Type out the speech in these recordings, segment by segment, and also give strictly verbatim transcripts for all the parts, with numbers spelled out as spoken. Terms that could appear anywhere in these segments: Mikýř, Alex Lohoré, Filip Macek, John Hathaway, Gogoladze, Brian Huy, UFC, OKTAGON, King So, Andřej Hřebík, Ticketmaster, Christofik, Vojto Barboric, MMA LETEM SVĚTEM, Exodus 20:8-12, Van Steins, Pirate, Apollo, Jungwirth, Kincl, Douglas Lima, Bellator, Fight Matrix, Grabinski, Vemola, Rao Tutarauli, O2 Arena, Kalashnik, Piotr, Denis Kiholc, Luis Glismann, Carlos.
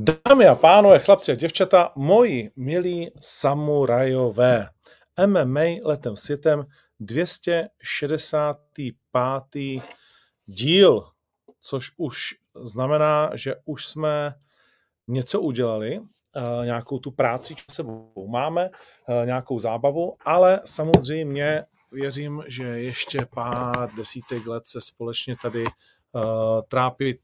Dámy a pánové, chlapci a děvčata, moji milí samurajové, M M A letem světem dvě stě šedesátý pátý díl, což už znamená, že už jsme něco udělali, nějakou tu práci, co sebou máme, nějakou zábavu, ale samozřejmě věřím, že ještě pár desítek let se společně tady trápit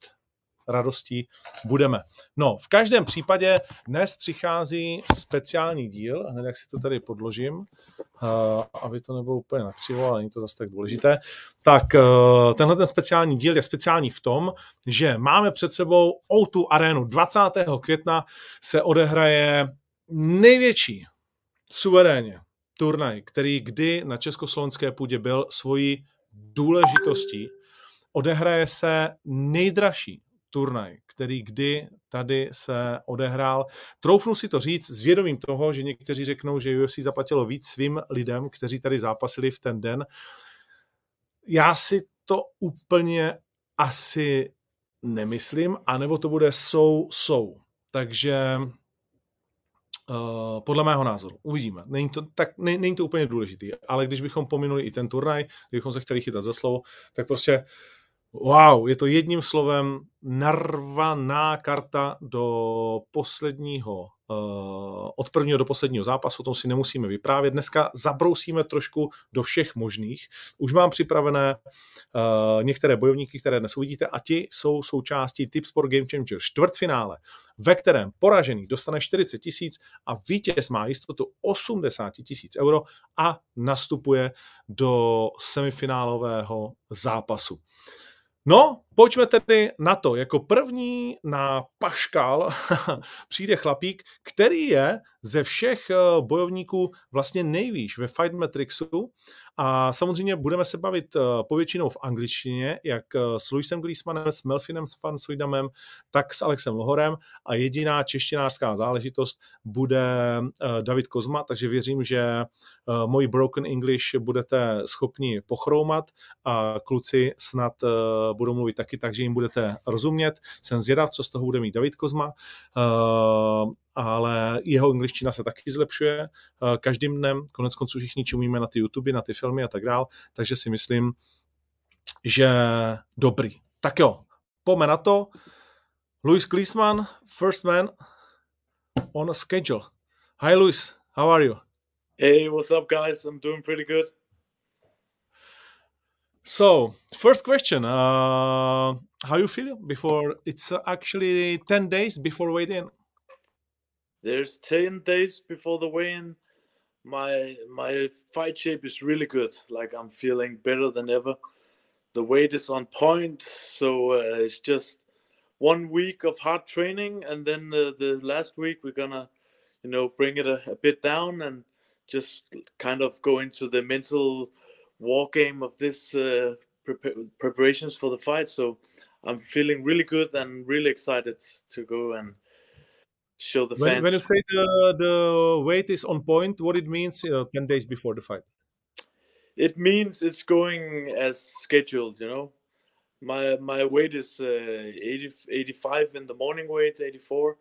radostí budeme. No, v každém případě dnes přichází speciální díl, hned jak si to tady podložím, aby to nebylo úplně nakřivo, ale není to zase tak důležité. Tak tenhle ten speciální díl je speciální v tom, že máme před sebou O dva Arenu. dvacátého května se odehraje největší suverénně turnaj, který kdy na československé půdě byl svojí důležitostí. Odehraje se nejdražší turnaj, který kdy tady se odehrál. Troufnu si to říct s vědomím toho, že někteří řeknou, že U F C zaplatilo víc svým lidem, kteří tady zápasili v ten den. Já si to úplně asi nemyslím, anebo to bude so, so. Takže uh, podle mého názoru uvidíme. Není to, tak, ne, není to úplně důležitý, ale když bychom pominuli i ten turnaj, kdybychom se chtěli chytat za slovo, tak prostě wow, je to jedním slovem narvaná karta do posledního, od prvního do posledního zápasu, o tom si nemusíme vyprávět. Dneska zabrousíme trošku do všech možných. Už mám připravené některé bojovníky, které dnes uvidíte, a ti jsou součástí Tipsport Gamechanger čtvrtfinále, ve kterém poražený dostane čtyřicet tisíc a vítěz má jistotu osmdesát tisíc euro a nastupuje do semifinálového zápasu. No, pojďme tedy na to. Jako první na paškal přijde chlapík, který je ze všech bojovníků vlastně nejvýš ve Fight Matrixu a samozřejmě budeme se bavit povětšinou v angličtině, jak s Luisem Glismannem, s Melvinem van Suijdamem, tak s Alexem Lohorem a jediná češtinářská záležitost bude David Kozma, takže věřím, že moji broken English budete schopni pochroumat a kluci snad budou mluvit taky, takže jim budete rozumět. Jsem zvědav, co z toho bude mít David Kozma, uh, ale jeho angličtina se taky zlepšuje uh, každým dnem, konec konců všichni čumíme na ty YouTube, na ty filmy a tak dál, takže si myslím, že dobrý. Tak jo, pojďme na to. Luis Glismann, first man on schedule. Hi Luis, how are you? Hey, what's up guys? I'm doing pretty good. So, first question, uh, how you feel before? It's actually ten days before weigh-in. There's ten days before the weigh-in. My my fight shape is really good. Like, I'm feeling better than ever. The weight is on point, so uh, it's just one week of hard training, and then the, the last week we're gonna, you know, bring it a, a bit down and just kind of go into the mental war game of this uh, pre- preparations for the fight. So I'm feeling really good and really excited to go and show the fans. When, when you say the, the weight is on point, what it means uh, ten days before the fight? It means it's going as scheduled, you know. My my weight is uh, eighty, eighty-five in the morning weight, eighty-four.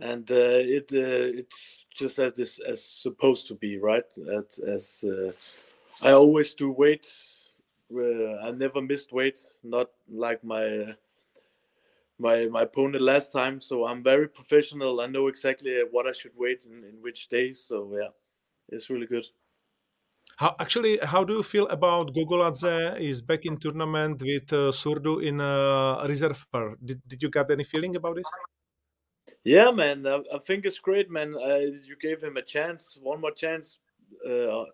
And uh, it uh, it's just as, this, as supposed to be, right? As... as uh, I always do weight. Uh, I never missed weight, not like my my my opponent last time. So I'm very professional. I know exactly what I should weight in, in which days. So yeah, it's really good. How actually? How do you feel about Gogoladze is back in tournament with uh, Surdu in uh, reserver? Did Did you get any feeling about this? Yeah, man. I, I think it's great, man. Uh, you gave him a chance, one more chance. Uh,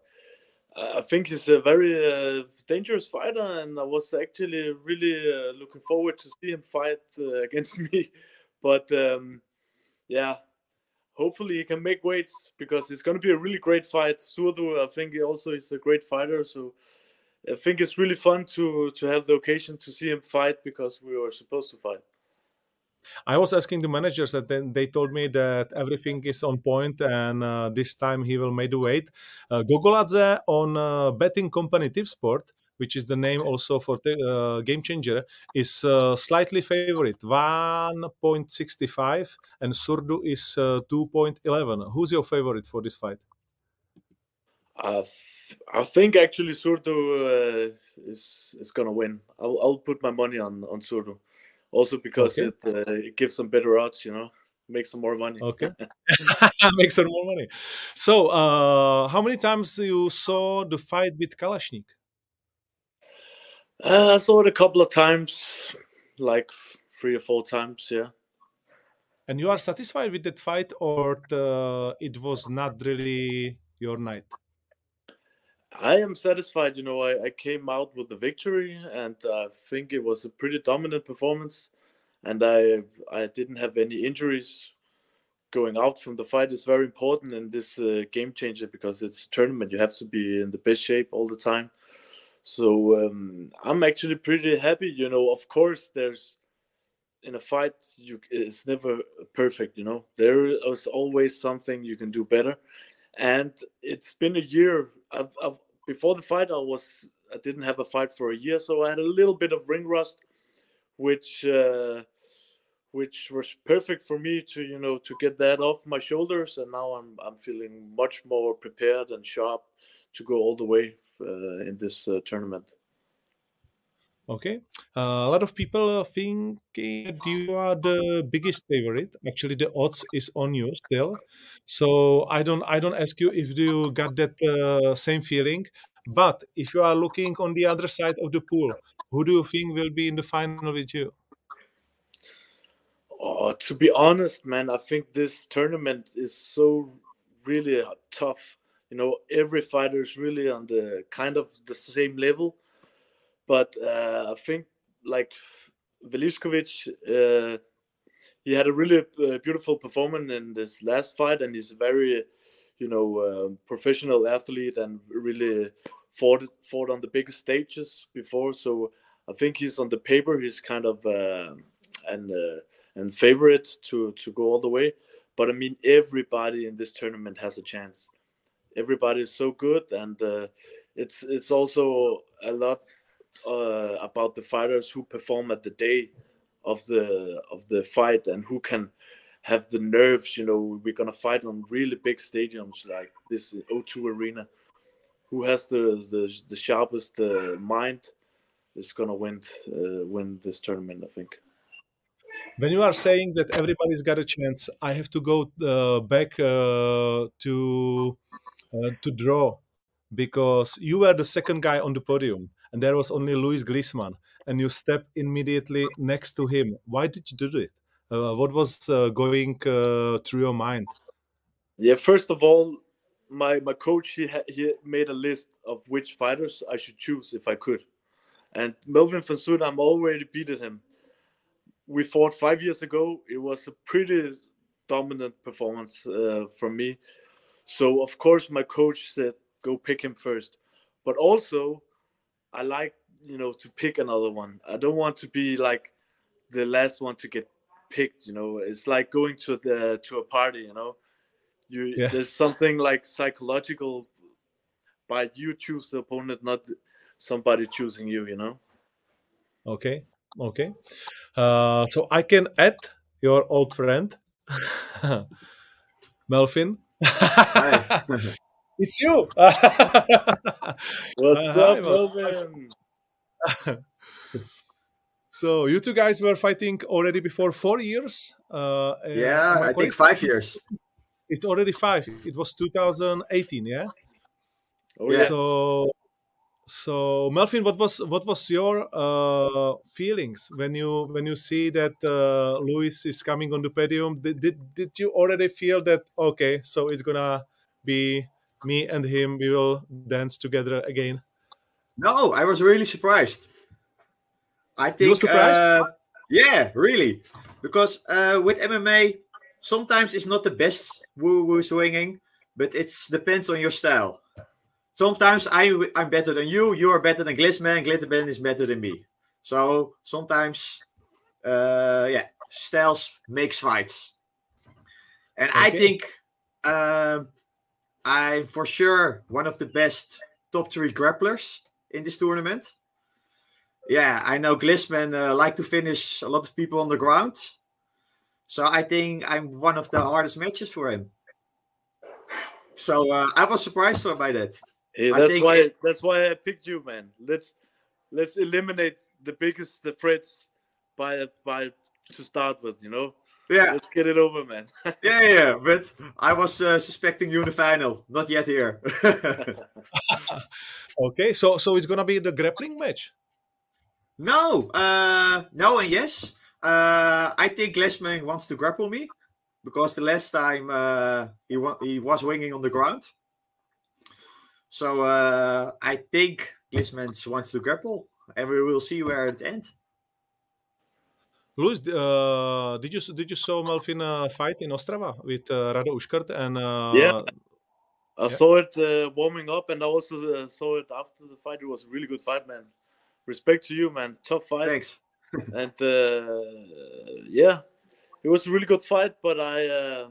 I think he's a very uh, dangerous fighter, and I was actually really uh, looking forward to see him fight uh, against me. But um, yeah, hopefully he can make weights because it's going to be a really great fight. Surdu, I think, he also is a great fighter, so I think it's really fun to to have the occasion to see him fight because we were supposed to fight. I was asking the managers, and then they told me that everything is on point, and uh, this time he will make the weight. Uh, Gogoladze on uh, betting company Tipsport which is the name also for uh, Game Changer, is uh, slightly favorite, one point six five, and Surdu is uh, two point one one. Who's your favorite for this fight? I, th I think actually Surdu uh, is is gonna win. I'll, I'll put my money on on Surdu, also because okay. it uh, it gives some better odds, you know. Make some more money. Okay. Make some more money. So, uh, how many times you saw the fight with Kalashnik? Uh, I saw it a couple of times, like three or four times, yeah. And you are satisfied with that fight, or the, it was not really your night? I am satisfied. You know, I, I came out with the victory, and I think it was a pretty dominant performance. And I I didn't have any injuries. Going out from the fight is very important in this uh, Game Changer, because it's a tournament. You have to be in the best shape all the time. So um, I'm actually pretty happy. You know, of course, there's in a fight, you, it's never perfect. You know, there is always something you can do better. And it's been a year. I've, I've, before the fight, I was I didn't have a fight for a year, so I had a little bit of ring rust, which uh, which was perfect for me to, you know, to get that off my shoulders. And now I'm I'm feeling much more prepared and sharp to go all the way uh, in this uh, tournament. Okay, uh, a lot of people think that you are the biggest favorite. Actually, the odds is on you still. So I don't I don't ask you if you got that uh, same feeling. But if you are looking on the other side of the pool, who do you think will be in the final with you? Oh, to be honest, man, I think this tournament is so really tough. You know, every fighter is really on the kind of the same level. But uh, I think like Veličković, uh, he had a really uh, beautiful performance in this last fight, and he's very, you know, uh, professional athlete and really fought fought on the biggest stages before. So I think he's on the paper, he's kind of uh, an uh, and favorite to to go all the way. But I mean, everybody in this tournament has a chance. Everybody is so good, and uh, it's it's also a lot uh, about the fighters who perform at the day of the of the fight and who can have the nerves. You know, we're gonna fight on really big stadiums like this O two Arena. Who has the the, the sharpest uh, mind is gonna win uh, win this tournament, I think. When you are saying that everybody's got a chance, I have to go uh, back uh, to uh, to draw, because you were the second guy on the podium, and there was only Luis Glismann, and you stepped immediately next to him. Why did you do it? Uh, what was uh, going uh, through your mind? Yeah, first of all, my my coach he ha he made a list of which fighters I should choose if I could, and Melvin van Suijdam already beaten him. We fought five years ago. It was a pretty dominant performance uh, from me, so of course my coach said go pick him first. But also, I like, you know, to pick another one. I don't want to be like the last one to get picked. You know, it's like going to the to a party. You know, you yeah. there's something like psychological by you choose the opponent, not somebody choosing you. You know. Okay, okay. Uh, so I can add your old friend, Melvin. Hi. It's you. What's uh, up, hi, Melvin? So you two guys were fighting already before four years. Uh, yeah, I, I think five years. It's already five. It was two thousand eighteen, yeah. Oh, yeah. So, so Melvin, what was what was your uh, feelings when you when you see that uh, Luis is coming on the podium? Did, did did you already feel that okay? So it's gonna be me and him. We will dance together again. No, I was really surprised. I think, uh, yeah, really, because uh, with M M A, sometimes it's not the best woo-woo swinging, but it depends on your style. Sometimes I, I'm better than you, you are better than Glismann, Glismann is better than me. So sometimes, uh, yeah, styles makes fights. And okay. I think uh, I'm for sure one of the best top three grapplers in this tournament. Yeah, I know Glismann uh, like to finish a lot of people on the ground. So I think I'm one of the hardest matches for him. So uh, I was surprised by that. Hey, that's why it, that's why I picked you, man. Let's let's eliminate the biggest threats by by to start with, you know. Yeah. Let's get it over, man. yeah, yeah, but I was uh, suspecting you in the final. Not yet here. okay, so so it's gonna be the grappling match. No, uh, no, and yes, uh, I think Glismann wants to grapple me because the last time uh, he wa- he was winging on the ground. So uh, I think Glismann wants to grapple, and we will see where it ends. Luis, uh, did you did you saw Melvin uh, fight in Ostrava with uh, Rado Uškrt and? Uh, yeah, I yeah. saw it uh, warming up, and I also uh, saw it after the fight. It was a really good fight, man. Respect to you, man. Tough fight. Thanks. and uh, yeah, it was a really good fight. But I, uh,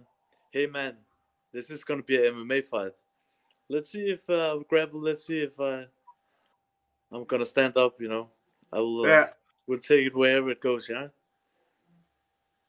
hey man, this is gonna be an M M A fight. Let's see if I uh, grapple. Let's see if I, I'm gonna stand up. You know, I will. Uh, yeah. We'll take it wherever it goes. Yeah.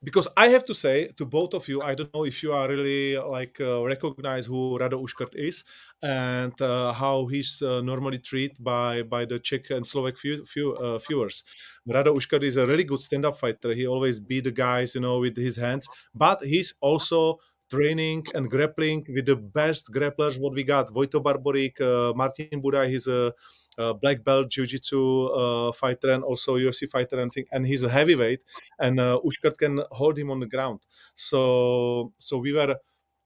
Because I have to say to both of you, I don't know if you are really like uh, recognize who Rado Uškrt is and uh, how he's uh, normally treated by, by the Czech and Slovak view, view, uh, viewers. Rado Uškrt is a really good stand-up fighter. He always beat the guys, you know, with his hands. But he's also training and grappling with the best grapplers what we got. Vojto Barboric, uh, Martin Buday, he's a, a black belt jiu-jitsu uh, fighter and also U F C fighter and thing. And he's a heavyweight and uh, Uškrt can hold him on the ground. So so we were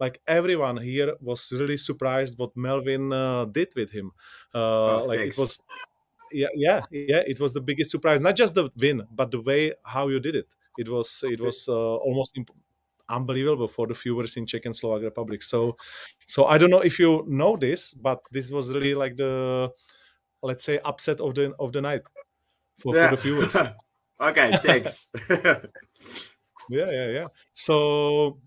like everyone here was really surprised what Melvin uh, did with him. Uh, oh, like thanks. It was yeah, yeah, yeah, it was the biggest surprise. Not just the win, but the way how you did it. It was it was uh, almost imp- unbelievable for the viewers in Czech and Slovak Republic. So, so I don't know if you know this, but this was really like the, let's say, upset of the of the night for, yeah. for the viewers. okay, thanks. yeah, yeah, yeah. So,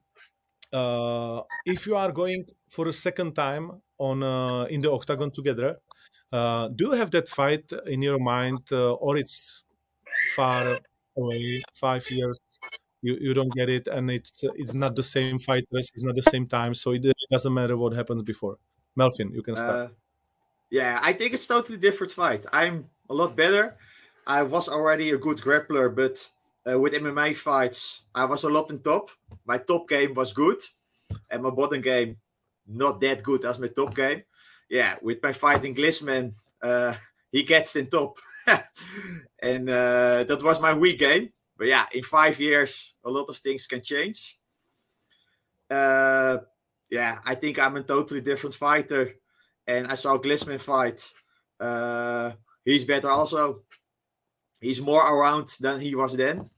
uh, if you are going for a second time on uh, in the Octagon together, uh, do you have that fight in your mind, uh, or it's far away, five years? You, you don't get it, and it's it's not the same fighters, it's not the same time, so it doesn't matter what happens before. Melvin, you can start. Uh, yeah, I think it's totally different fight. I'm a lot better. I was already a good grappler, but uh, with M M A fights, I was a lot in top. My top game was good, and my bottom game not that good as my top game. Yeah, with my fighting Glismann, uh, he gets in top, and uh, that was my weak game. But yeah, in five years, a lot of things can change. Uh, yeah, I think I'm a totally different fighter. And I saw Glismann fight. Uh, he's better also. He's more around than he was then.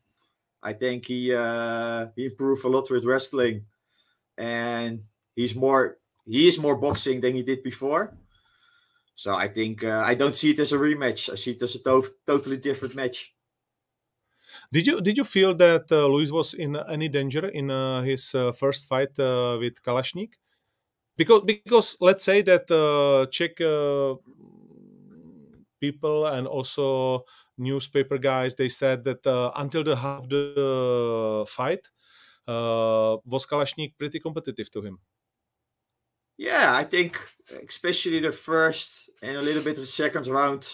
I think he uh, he improved a lot with wrestling. And he's more he is more boxing than he did before. So I think uh, I don't see it as a rematch. I see it as a to- totally different match. Did you did you feel that uh, Luis was in any danger in uh, his uh, first fight uh, with Kalashnik? Because because let's say that uh, Czech uh, people and also newspaper guys, they said that uh, until the half the fight uh, was Kalashnik pretty competitive to him. Yeah, I think especially the first and a little bit of the second round.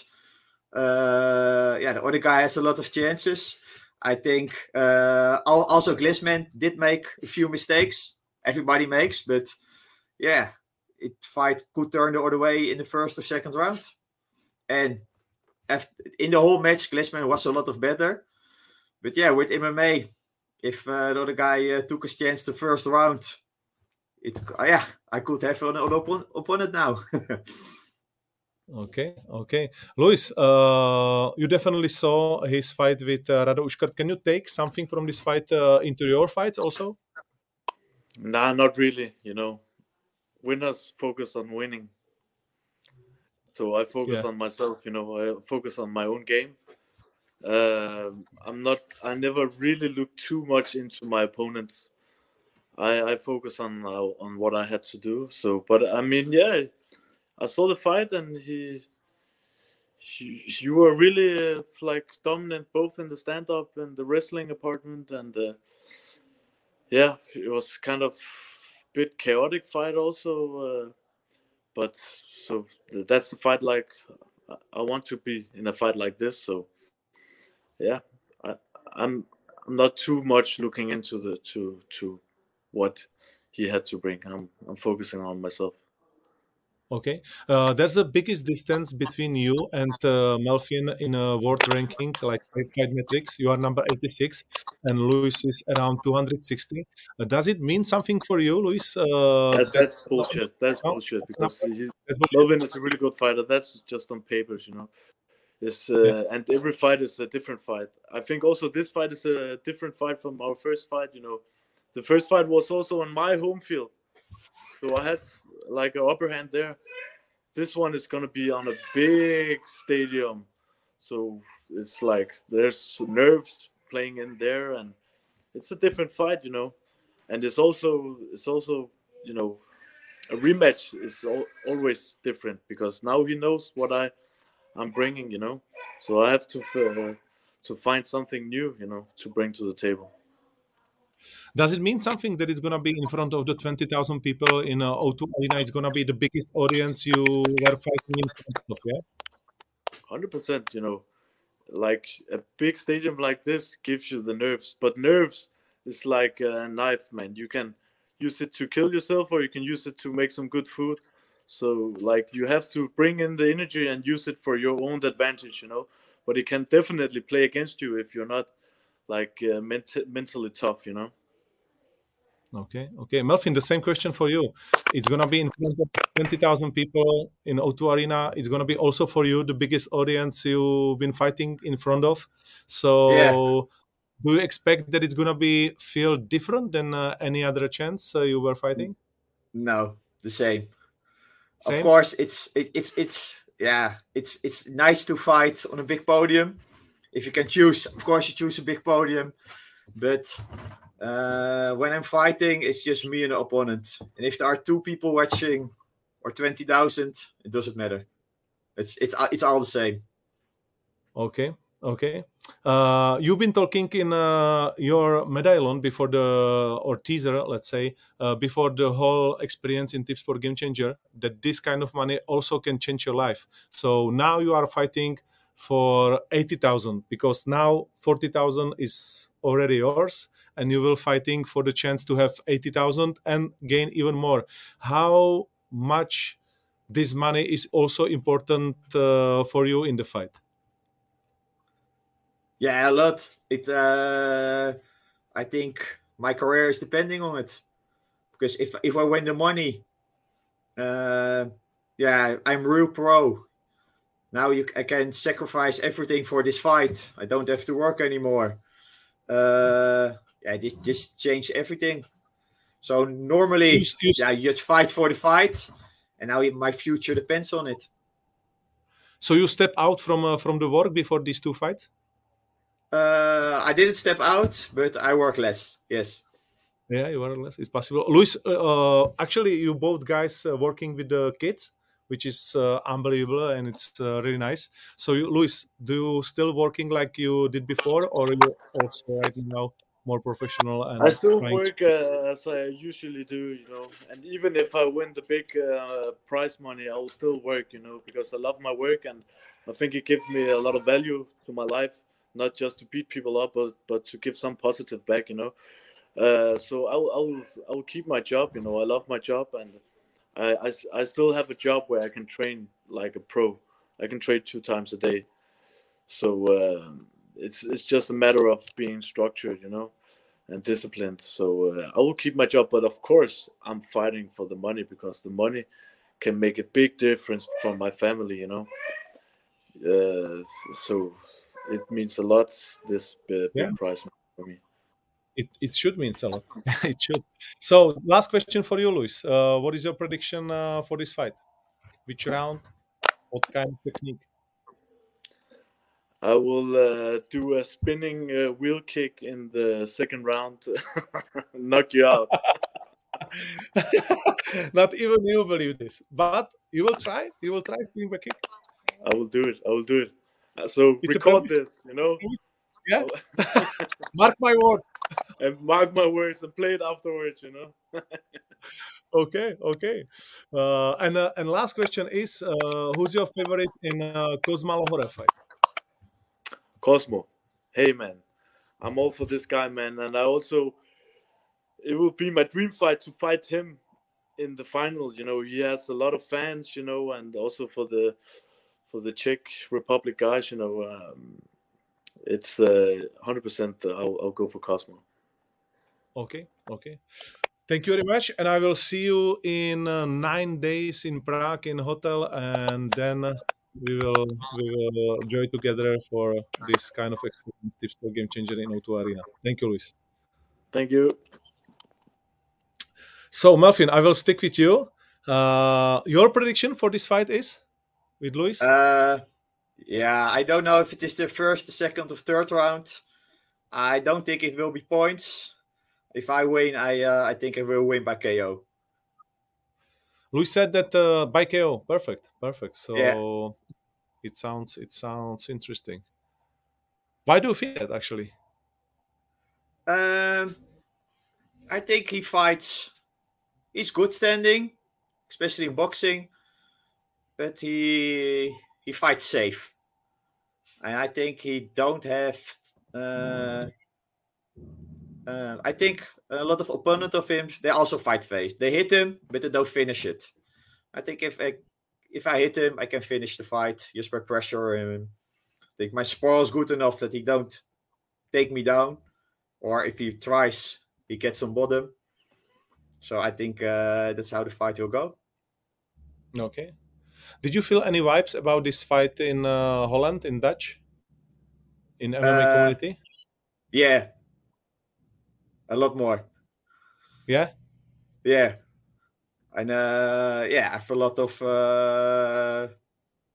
Uh, yeah, the other guy has a lot of chances. I think uh, also Glismann did make a few mistakes. Everybody makes, but yeah, it fight could turn the other way in the first or second round. And after, in the whole match, Glismann was a lot of better. But yeah, with M M A, if uh, the other guy uh, took his chance the first round, it uh, yeah, I could have an opponent opponent now. Okay, okay. Luis, uh, you definitely saw his fight with uh, Rado Uškrt. Can you take something from this fight uh, into your fights also? Nah, not really. You know, winners focus on winning. So I focus yeah. on myself, you know, I focus on my own game. Uh, I'm not, I never really look too much into my opponents. I, I focus on, uh, on what I had to do. So, but I mean, yeah. I saw the fight and he you were really uh, like dominant both in the stand-up and the wrestling apartment, and uh, yeah, it was kind of a bit chaotic fight also. Uh, but so that's the fight. Like I want to be in a fight like this. So yeah, I, I'm I'm not too much looking into the to to what he had to bring. I'm I'm focusing on myself. Okay, uh, that's the biggest distance between you and uh, Melvin in a world ranking, like Fight Matrix. You are number eighty-six, and Luis is around two hundred sixty. Uh, does it mean something for you, Luis? Uh, that, that's bullshit. That's no? bullshit. Because no. Melvin is a really good fighter. That's just on papers, you know. It's, uh, yeah. And every fight is a different fight. I think also this fight is a different fight from our first fight, you know. The first fight was also on my home field. So I had like an upper hand there. This one is gonna be on a big stadium, so it's like there's nerves playing in there, and it's a different fight, you know. And it's also it's also you know a rematch is al always different, because now he knows what I I'm bringing, you know. So I have to uh, to find something new, you know, to bring to the table. Does it mean something that it's going to be in front of the twenty thousand people in uh, O two Arena? It's going to be the biggest audience you were fighting in front of, yeah? one hundred percent, you know. Like, a big stadium like this gives you the nerves. But nerves is like a knife, man. You can use it to kill yourself, or you can use it to make some good food. So, like, you have to bring in the energy and use it for your own advantage, you know. But it can definitely play against you if you're not like uh, ment mentally tough, you know. Okay, okay. Melvin, the same question for you. It's going to be in front of twenty thousand people in O two Arena. It's going to be also for you the biggest audience you've been fighting in front of. So yeah. Do you expect that it's going to be feel different than uh, any other chance uh, you were fighting? No, the same. same? Of course, it's, it, it's, it's, yeah, it's, it's nice to fight on a big podium. If you can choose, of course, you choose a big podium. But uh, when I'm fighting, it's just me and the opponent. And if there are two people watching or twenty thousand, it doesn't matter. It's it's it's all the same. Okay, okay. Uh, you've been talking in uh, your medallion before the, or teaser, let's say, uh, before the whole experience in Tipsport Gamechanger, that this kind of money also can change your life. So now you are fighting for eighty thousand, because now forty thousand is already yours, and you will fighting for the chance to have eighty thousand and gain even more. How much this money is also important uh, for you in the fight? Yeah, a lot. It, uh, I think my career is depending on it, because if if I win the money, uh, yeah, I'm real pro. Now you, I can sacrifice everything for this fight. I don't have to work anymore. Uh, yeah, this just changed everything. So normally, yeah, you just fight for the fight, and now my future depends on it. So you step out from uh, from the work before these two fights? Uh, I didn't step out, but I work less. Yes. Yeah, you work less. It's possible. Luis, uh, actually, you both guys uh, working with the kids, which is uh, unbelievable, and it's uh, really nice. So, you, Luis, do you still working like you did before, or are you also right now more professional? And I still work to... uh, as I usually do, you know. And even if I win the big uh, prize money, I will still work, you know, because I love my work, and I think it gives me a lot of value to my life, not just to beat people up, but, but to give some positive back, you know. Uh, so I'll, I'll, I'll keep my job, you know. I love my job, and I, I, I still have a job where I can train like a pro. I can train two times a day. So uh, it's it's just a matter of being structured, you know, and disciplined. So uh, I will keep my job. But of course, I'm fighting for the money, because the money can make a big difference for my family, you know. Uh, so it means a lot, this big yeah. prize for me. It, it should mean a lot. It should. So, last question for you, Luis. Uh, what is your prediction uh, for this fight? Which round? What kind of technique? I will uh, do a spinning uh, wheel kick in the second round. Knock you out. Not even you believe this. But you will try. You will try spinning back kick. I will do it. I will do it. Uh, so it's record this, you know? Yeah. Mark my word. And mark my words and play it afterwards, you know? okay, okay. Uh, and uh, and last question is, uh, who's your favorite in uh, Kozma Lohoré fight? Cosmo. Hey, man. I'm all for this guy, man. And I also, it would be my dream fight to fight him in the final. You know, he has a lot of fans, you know, and also for the for the Czech Republic guys, you know, um, it's uh, one hundred percent I'll, I'll go for Cosmo. Okay, okay. Thank you very much. And I will see you in uh, nine days in Prague in hotel. And then we will, we will join together for this kind of experience, Tipsport Gamechanger in O two Arena. Thank you, Luis. Thank you. So, Melvin, I will stick with you. Uh, your prediction for this fight is? With Luis? Uh, yeah, I don't know if it is the first, the second, or third round. I don't think it will be points. If I win, I uh, I think I will win by K O. Luis said that uh, by K O. Perfect, perfect. So yeah. it sounds it sounds interesting. Why do you think that actually? Um, I think he fights. He's good standing, especially in boxing. But he he fights safe, and I think he don't have. Uh, uh, I think a lot of opponents of him, they also fight face. They hit him, but they don't finish it. I think if I, if I hit him, I can finish the fight just by pressure him. I think my sprawl is good enough that he don't take me down, or if he tries, he gets on bottom. So I think uh, that's how the fight will go. Okay. Did you feel any vibes about this fight in uh, Holland, in Dutch, in M M A uh, community? Yeah, a lot more. Yeah, yeah, and uh, yeah, I have a lot of uh,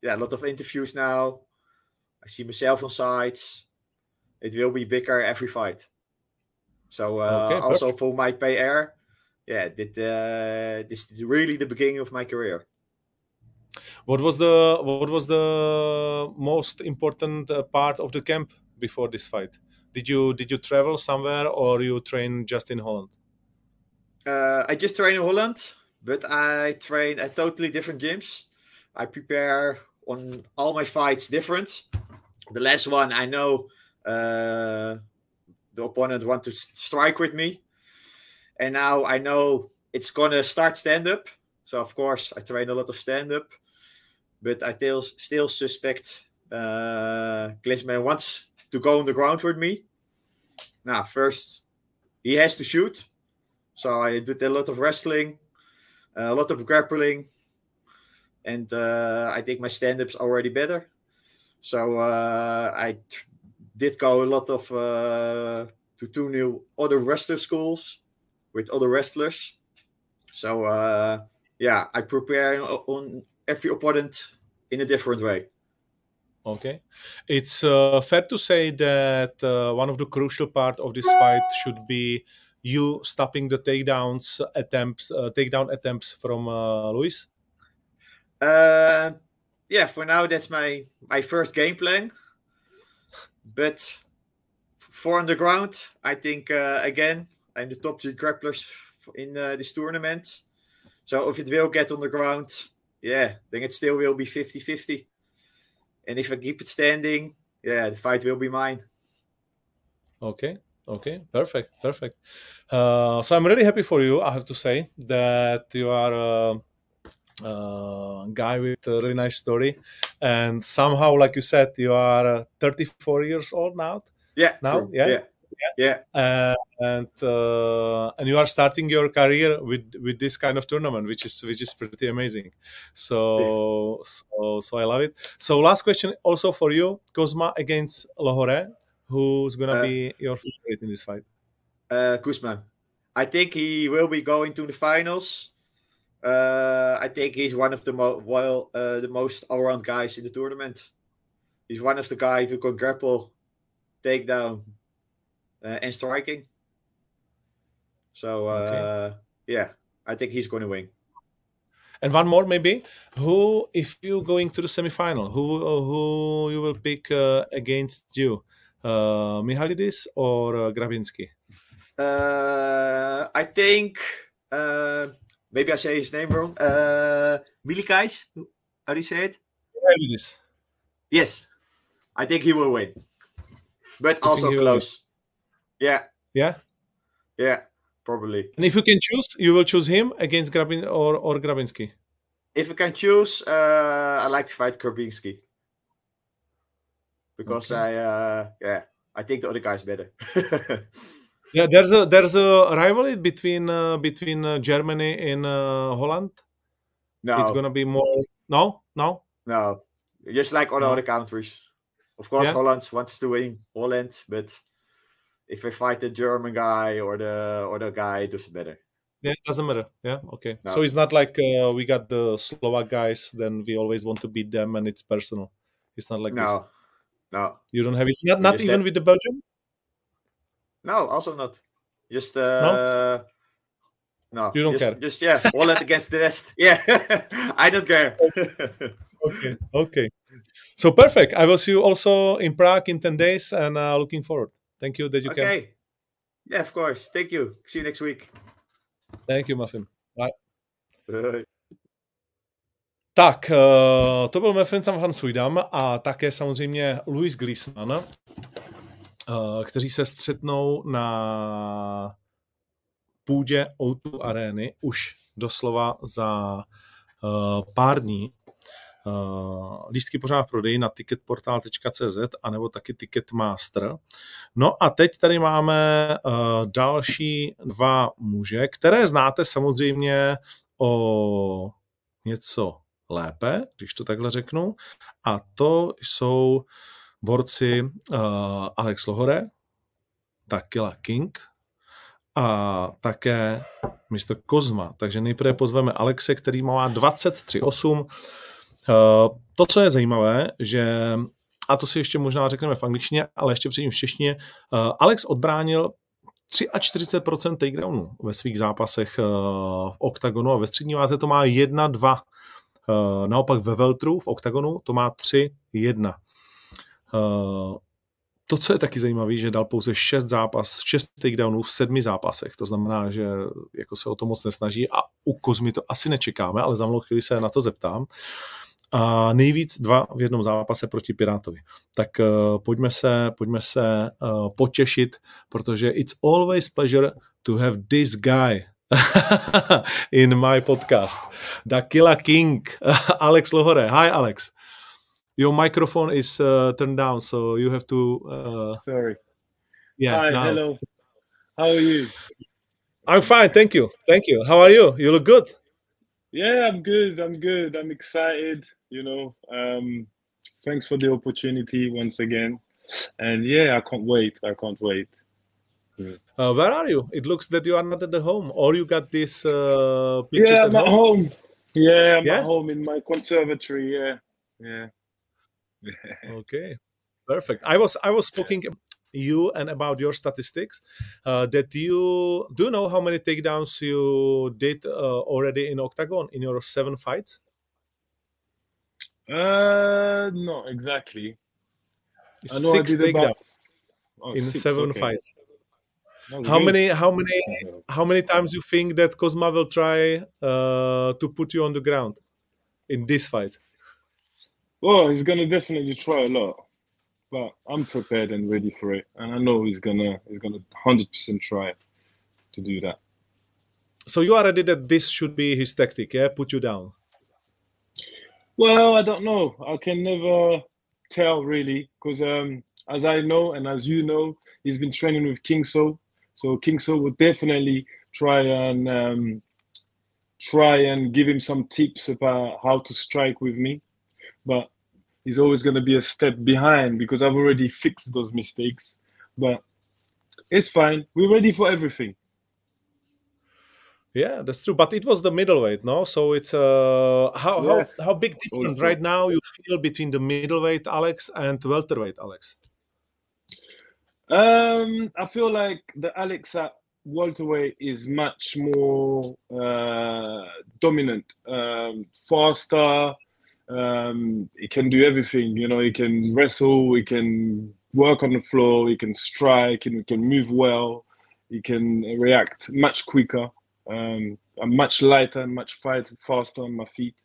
yeah, a lot of interviews now. I see myself on sides. It will be bigger every fight. So uh, okay, also perfect. For my P R, yeah, did uh, this is really the beginning of my career. What was the what was the most important uh, part of the camp before this fight? Did you did you travel somewhere or you train just in Holland? Uh, I just train in Holland, but I train at totally different gyms. I prepare on all my fights different. The last one I know uh, the opponent want to strike with me, and now I know it's gonna start stand up. So, of course, I train a lot of stand-up, but I still, still suspect uh, Glismann wants to go on the ground with me. Now, first, he has to shoot. So I did a lot of wrestling, a lot of grappling, and uh, I think my stand-up's already better. So uh, I tr- did go a lot of uh, to two new other wrestler schools with other wrestlers. So... Uh, Yeah, I prepare on every opponent in a different way. Okay. It's uh, fair to say that uh, one of the crucial parts of this fight should be you stopping the takedowns attempts, uh, takedown attempts from uh, Luis? Uh, yeah, for now that's my, my first game plan. But for on the ground, I think, uh, again, I'm the top three grapplers in uh, this tournament. So if it will get on the ground, yeah, then it still will be fifty-fifty. And if I keep it standing, yeah, the fight will be mine. Okay, okay, perfect, perfect. Uh, so I'm really happy for you, I have to say, that you are a, a guy with a really nice story. And somehow, like you said, you are thirty-four years old now. Yeah, now, true. yeah. yeah. Yeah, uh, and uh, and you are starting your career with, with this kind of tournament, which is which is pretty amazing. So yeah. so so I love it. So last question also for you, Kozma against Lohoré, who's gonna uh, be your favorite in this fight? Uh, Kozma, I think he will be going to the finals. Uh, I think he's one of the mo- well uh, the most all-round guys in the tournament. He's one of the guys who can grapple, take down. Uh, and striking. So, uh, okay. yeah, I think he's going to win. And one more maybe. Who, if you going to the semifinal, who who you will pick uh, against you, uh, Mihailidis or uh, Grabinski? Uh, I think uh, maybe I say his name wrong. Uh, Milikais, how do you say it? Mihailidis. Yes, I think he will win, but I also close. Yeah. Yeah. Yeah. Probably. And if you can choose, you will choose him against Grabin or, or Grabinski? If you can choose, uh, I like to fight Grabinski. Because okay. I, uh, yeah, I think the other guy is better. Yeah, there's a there's a rivalry between uh, between uh, Germany and uh, Holland. No, it's gonna be more. No, no, no. Just like all no. other countries, of course, yeah. Holland wants to win Holland, but. If I fight the German guy or the or the guy, it doesn't matter. Yeah, it doesn't matter. Yeah, okay. No. So it's not like uh, we got the Slovak guys, then we always want to beat them, and it's personal. It's not like no. this. No, you don't have it. Not, not even said... with the Belgium. No, also not. Just uh, no. no. You don't just, care. Just yeah, Holland against the rest. Yeah, I don't care. Okay. okay, okay. So perfect. I will see you also in Prague in ten days, and uh, looking forward. Thank you that you okay. can. Okay. Yeah, of course. Thank you. See you next week. Thank you, Muffin. Bye. Bye. Tak, to byl Melvin van Suijdam a také samozřejmě Luis Glismann, kteří se střetnou na půdě O dva Areny už doslova za pár dní. Uh, lístky pořád prodejí na ticketportal tečka cz a nebo taky Ticketmaster. No a teď tady máme uh, další dva muže, které znáte samozřejmě o něco lépe, když to takhle řeknu. A to jsou borci uh, Alex Lohoré, Takila King a také mister Kozma. Takže nejprve pozveme Alexe, který má dvacet tři osm. Uh, to, co je zajímavé, že, a to si ještě možná řekneme v angličtině, ale ještě předtím v češtině, uh, Alex odbránil čtyřicet tři procent takedownů ve svých zápasech uh, v OKTAGONu a ve střední váze to má jedna dva. Uh, naopak ve veltru v OKTAGONu to má tři jedna. Uh, to, co je taky zajímavé, že dal pouze šest zápas, šest takedownů v sedmi zápasech. To znamená, že jako se o to moc nesnaží a u Kozmy to asi nečekáme, ale za mnou chvíli se na to zeptám. A nejvíc dva v jednom zápase proti Pirátovi. Tak uh, pojďme se, pojďme se uh, potěšit, protože it's always pleasure to have this guy in my podcast. The Killer King, Alex Lohoré. Hi, Alex. Your microphone is uh, turned down, so you have to... Uh... Sorry. Yeah. Hi, now. Hello. How are you? I'm fine, thank you. Thank you. How are you? You look good. Yeah, I'm good. I'm good. I'm excited. You know, um, thanks for the opportunity once again. And yeah, I can't wait. I can't wait. Uh, where are you? It looks that you are not at the home or you got these uh, pictures. Yeah, I'm at home. home. Yeah, I'm yeah? at home in my conservatory. Yeah, yeah. Okay, perfect. I was I was speaking about you and about your statistics uh, that you do you know how many takedowns you did uh, already in Octagon in your seven fights? Uh, no, exactly. I know six I did takedowns oh, in six, seven okay. fights. No, how many? How many? How many times you think that Kozma will try uh, to put you on the ground in this fight? Well, he's gonna definitely try a lot, but I'm prepared and ready for it, and I know he's gonna he's gonna one hundred percent try to do that. So you already that this should be his tactic, yeah? Put you down. Well, I don't know. I can never tell really, because um, as I know and as you know, he's been training with King So, so King So will definitely try and um, try and give him some tips about how to strike with me. But he's always going to be a step behind because I've already fixed those mistakes. But it's fine. We're ready for everything. Yeah, that's true. But it was the middleweight, no? So it's uh, how, yes. how how big difference also. Right now you feel between the middleweight Alex and welterweight Alex? Um, I feel like the Alex at welterweight is much more uh, dominant, um, faster. Um, he can do everything, you know. He can wrestle, he can work on the floor, he can strike, and he can move well. He can react much quicker. Um, I'm much lighter, much fight, faster on my feet.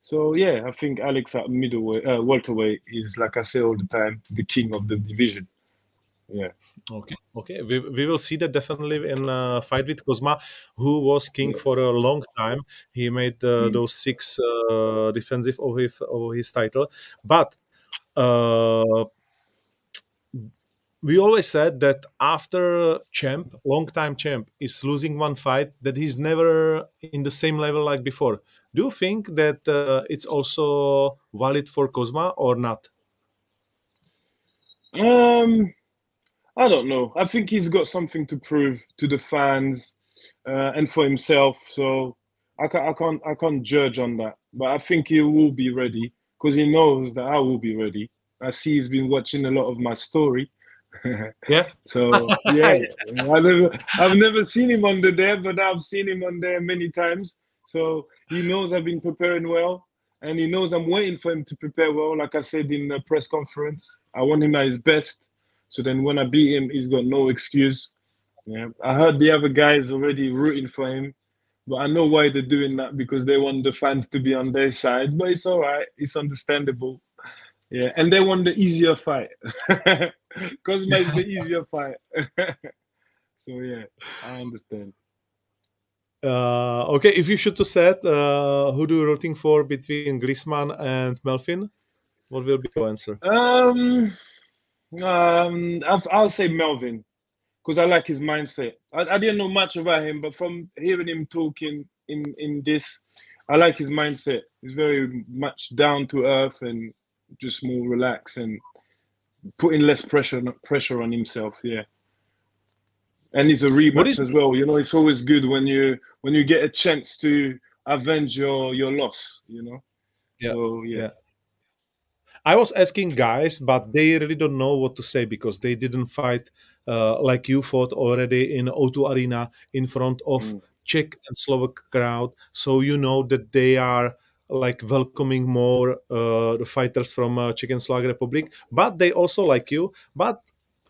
So yeah, I think Alex at middleweight, uh, welterweight is, like I say all the time, the king of the division. Yeah. Okay. Okay. We we will see that definitely in uh, fight with Kozma, who was king yes. for a long time. He made uh, mm. those six uh, defensive of his of his title. But uh, we always said that after champ, long time champ is losing one fight, that he's never in the same level like before. Do you think that uh, it's also valid for Kozma or not? Um. I don't know. I think he's got something to prove to the fans uh, and for himself. So I can't, I can't, I can't judge on that. But I think he will be ready because he knows that I will be ready. I see he's been watching a lot of my story. Yeah. So yeah, I never, I've never seen him on the there, but I've seen him on there many times. So he knows I've been preparing well, and he knows I'm waiting for him to prepare well. Like I said in the press conference, I want him at his best. So then when I beat him, he's got no excuse. Yeah. I heard the other guys already rooting for him, but I know why they're doing that, because they want the fans to be on their side, but it's all right. It's understandable. Yeah. And they want the easier fight. Kozma is the easier fight. So yeah, I understand. Uh, okay. If you should to set, uh, who do you rooting for between Glismann and Melvin? What will be your answer? Um... Um, I've, I'll say Melvin, because I like his mindset. I, I didn't know much about him, but from hearing him talking in, in this, I like his mindset. He's very much down to earth and just more relaxed and putting less pressure pressure on himself. Yeah, and he's a rematch as well. You know, it's always good when you when you get a chance to avenge your your loss. You know, yeah. So yeah. yeah. I was asking guys, but they really don't know what to say because they didn't fight uh, like you fought already in O two Arena in front of mm. Czech and Slovak crowd. So you know that they are like welcoming more uh, the fighters from uh, Czech and Slovak Republic, but they also like you. But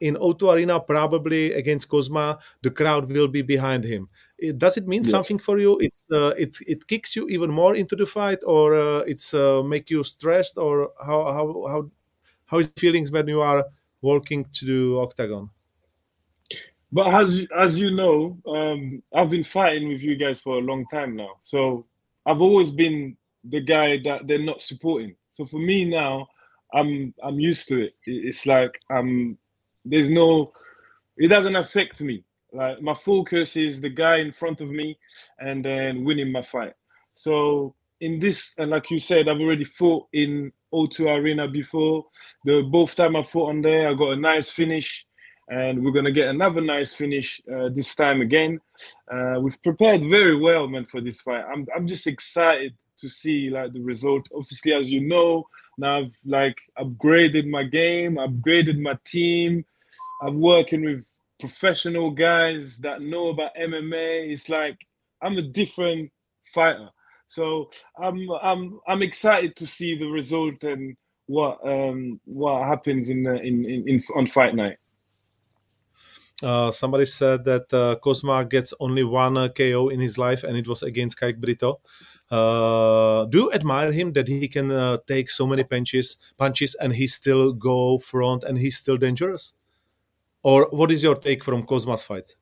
in O two Arena, probably against Kozma, the crowd will be behind him. It, does it mean yes. something for you? It's uh, it it kicks you even more into the fight, or uh, it's uh, make you stressed, or how how how how is feelings when you are walking to the octagon? But as as you know, um, I've been fighting with you guys for a long time now, so I've always been the guy that they're not supporting. So for me now, I'm I'm used to it. It's like um there's no, it doesn't affect me. Like my focus is the guy in front of me and then winning my fight. So in this, and like you said, I've already fought in O two Arena before. The both time I fought on there, I got a nice finish, and we're going to get another nice finish uh, this time again. Uh, we've prepared very well, man, for this fight. I'm, I'm just excited to see like the result. Obviously, as you know, now I've like upgraded my game, upgraded my team. I'm working with professional guys that know about M M A. It's like I'm a different fighter, so I'm I'm I'm excited to see the result and what um, what happens in, in in in on fight night. Uh, somebody said that uh, Kozma gets only one uh, K O in his life, and it was against Kaique Brito. Uh, do you admire him that he can uh, take so many punches, punches, and he still go front and he's still dangerous? Or what is your take from Kozma's fight?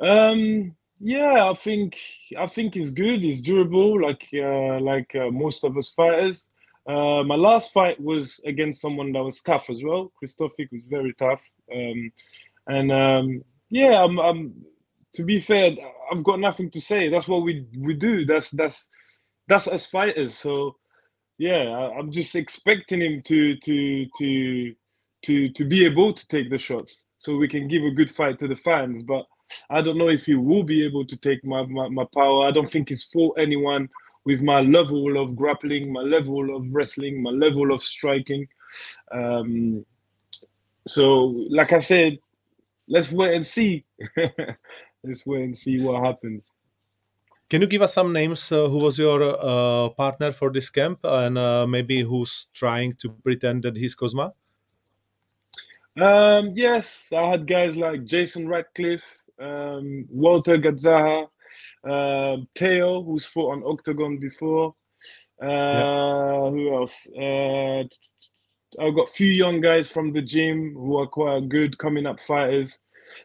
Um, yeah, I think I think he's good. He's durable, like uh, like uh, most of us fighters. Uh, my last fight was against someone that was tough as well. Christofik was very tough, um, and um, yeah, I'm, I'm. To be fair, I've got nothing to say. That's what we we do. That's that's that's us fighters. So yeah, I, I'm just expecting him to to to. To, to be able to take the shots so we can give a good fight to the fans. But I don't know if he will be able to take my, my, my power. I don't think he's fought anyone with my level of grappling, my level of wrestling, my level of striking. Um, so, like I said, let's wait and see. Let's wait and see what happens. Can you give us some names? Uh, who was your uh, partner for this camp, and uh, maybe who's trying to pretend that he's Kozma? Um, yes, I had guys like Jason Radcliffe, um, Walter Gadzaha, uh, Theo, who's fought on Octagon before. Uh, yeah. Who else? Uh, I've got a few young guys from the gym who are quite good coming up fighters.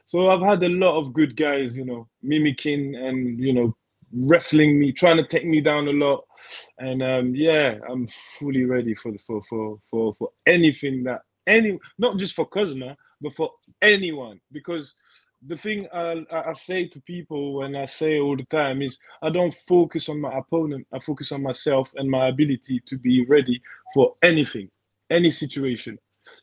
So I've had a lot of good guys, you know, mimicking and, you know, wrestling me, trying to take me down a lot. And um, yeah, I'm fully ready for the, for, for for for anything that any not just for Kozma, but for anyone. Because the thing I, I say to people, and I say all the time, is I don't focus on my opponent. I focus on myself and my ability to be ready for anything, any situation.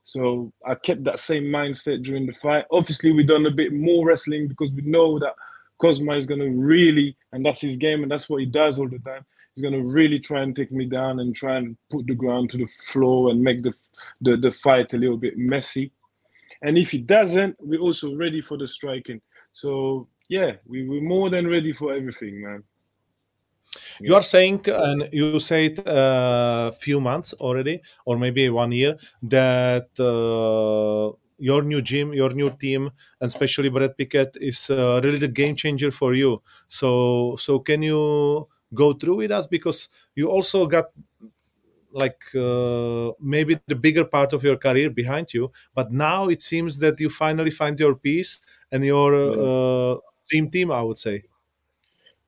So I kept that same mindset during the fight. Obviously, we've done a bit more wrestling because we know that Kozma is going to really, and that's his game, and that's what he does all the time. He's going to really try and take me down and try and put the ground to the floor and make the the, the fight a little bit messy. And if he doesn't, we're also ready for the striking. So, yeah, we, we're more than ready for everything, man. You are saying, and you said a uh, few months already, or maybe one year, that uh, your new gym, your new team, and especially Brett Pickett is uh, really the game changer for you. So, so can you go through with us? Because you also got like uh, maybe the bigger part of your career behind you, but now it seems that you finally find your peace and your uh, dream team, I would say.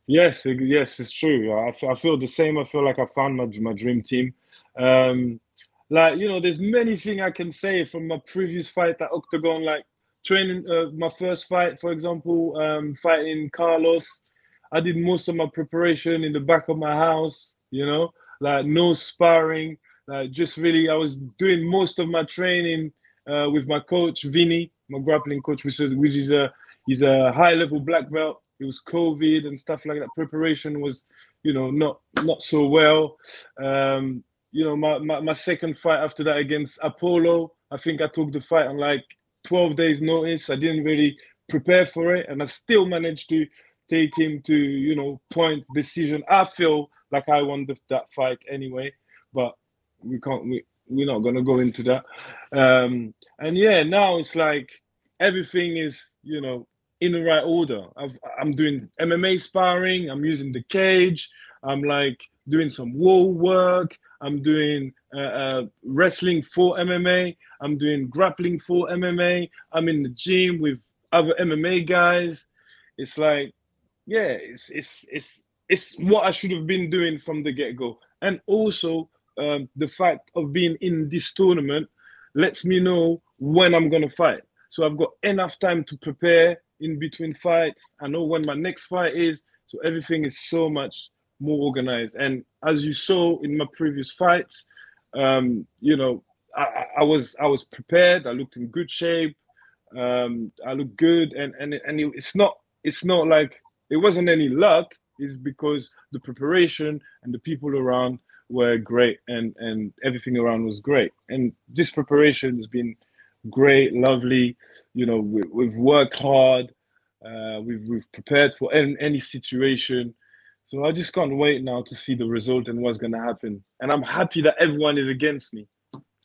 Yes, yes, it's true. I, I feel the same. I feel like I found my, my dream team. Um, like, you know, there's many things I can say from my previous fight at Octagon, like training, uh, my first fight, for example, um, fighting Carlos. I did most of my preparation in the back of my house, you know, like no sparring, like just really, I was doing most of my training uh, with my coach, Vinny, my grappling coach, which is, which is a, he's a high level black belt. It was COVID and stuff like that. Preparation was, you know, not not so well. Um, you know, my, my, my second fight after that against Apollo, I think I took the fight on like twelve days notice. I didn't really prepare for it. And I still managed to take him to, you know, point decision. I feel like I won the, that fight anyway, but we can't, we, we're not going to go into that. Um, and yeah, now it's like everything is, you know, in the right order. I've, I'm doing M M A sparring, I'm using the cage, I'm like doing some wall work, I'm doing uh, uh, wrestling for M M A, I'm doing grappling for M M A, I'm in the gym with other M M A guys. It's like, yeah, it's, it's, it's, it's what I should have been doing from the get-go. And also um, the fact of being in this tournament lets me know when I'm gonna fight. So I've got enough time to prepare in between fights. I know when my next fight is, so everything is so much more organized. And as you saw in my previous fights, um, you know, I, I was I was prepared. I looked in good shape. Um, I looked good, and and and it, it's not it's not like it wasn't any luck. It's because the preparation and the people around were great, and and everything around was great. And this preparation has been great, lovely, you know, we, we've worked hard, uh, we've, we've prepared for any, any situation. So I just can't wait now to see the result and what's going to happen. And I'm happy that everyone is against me.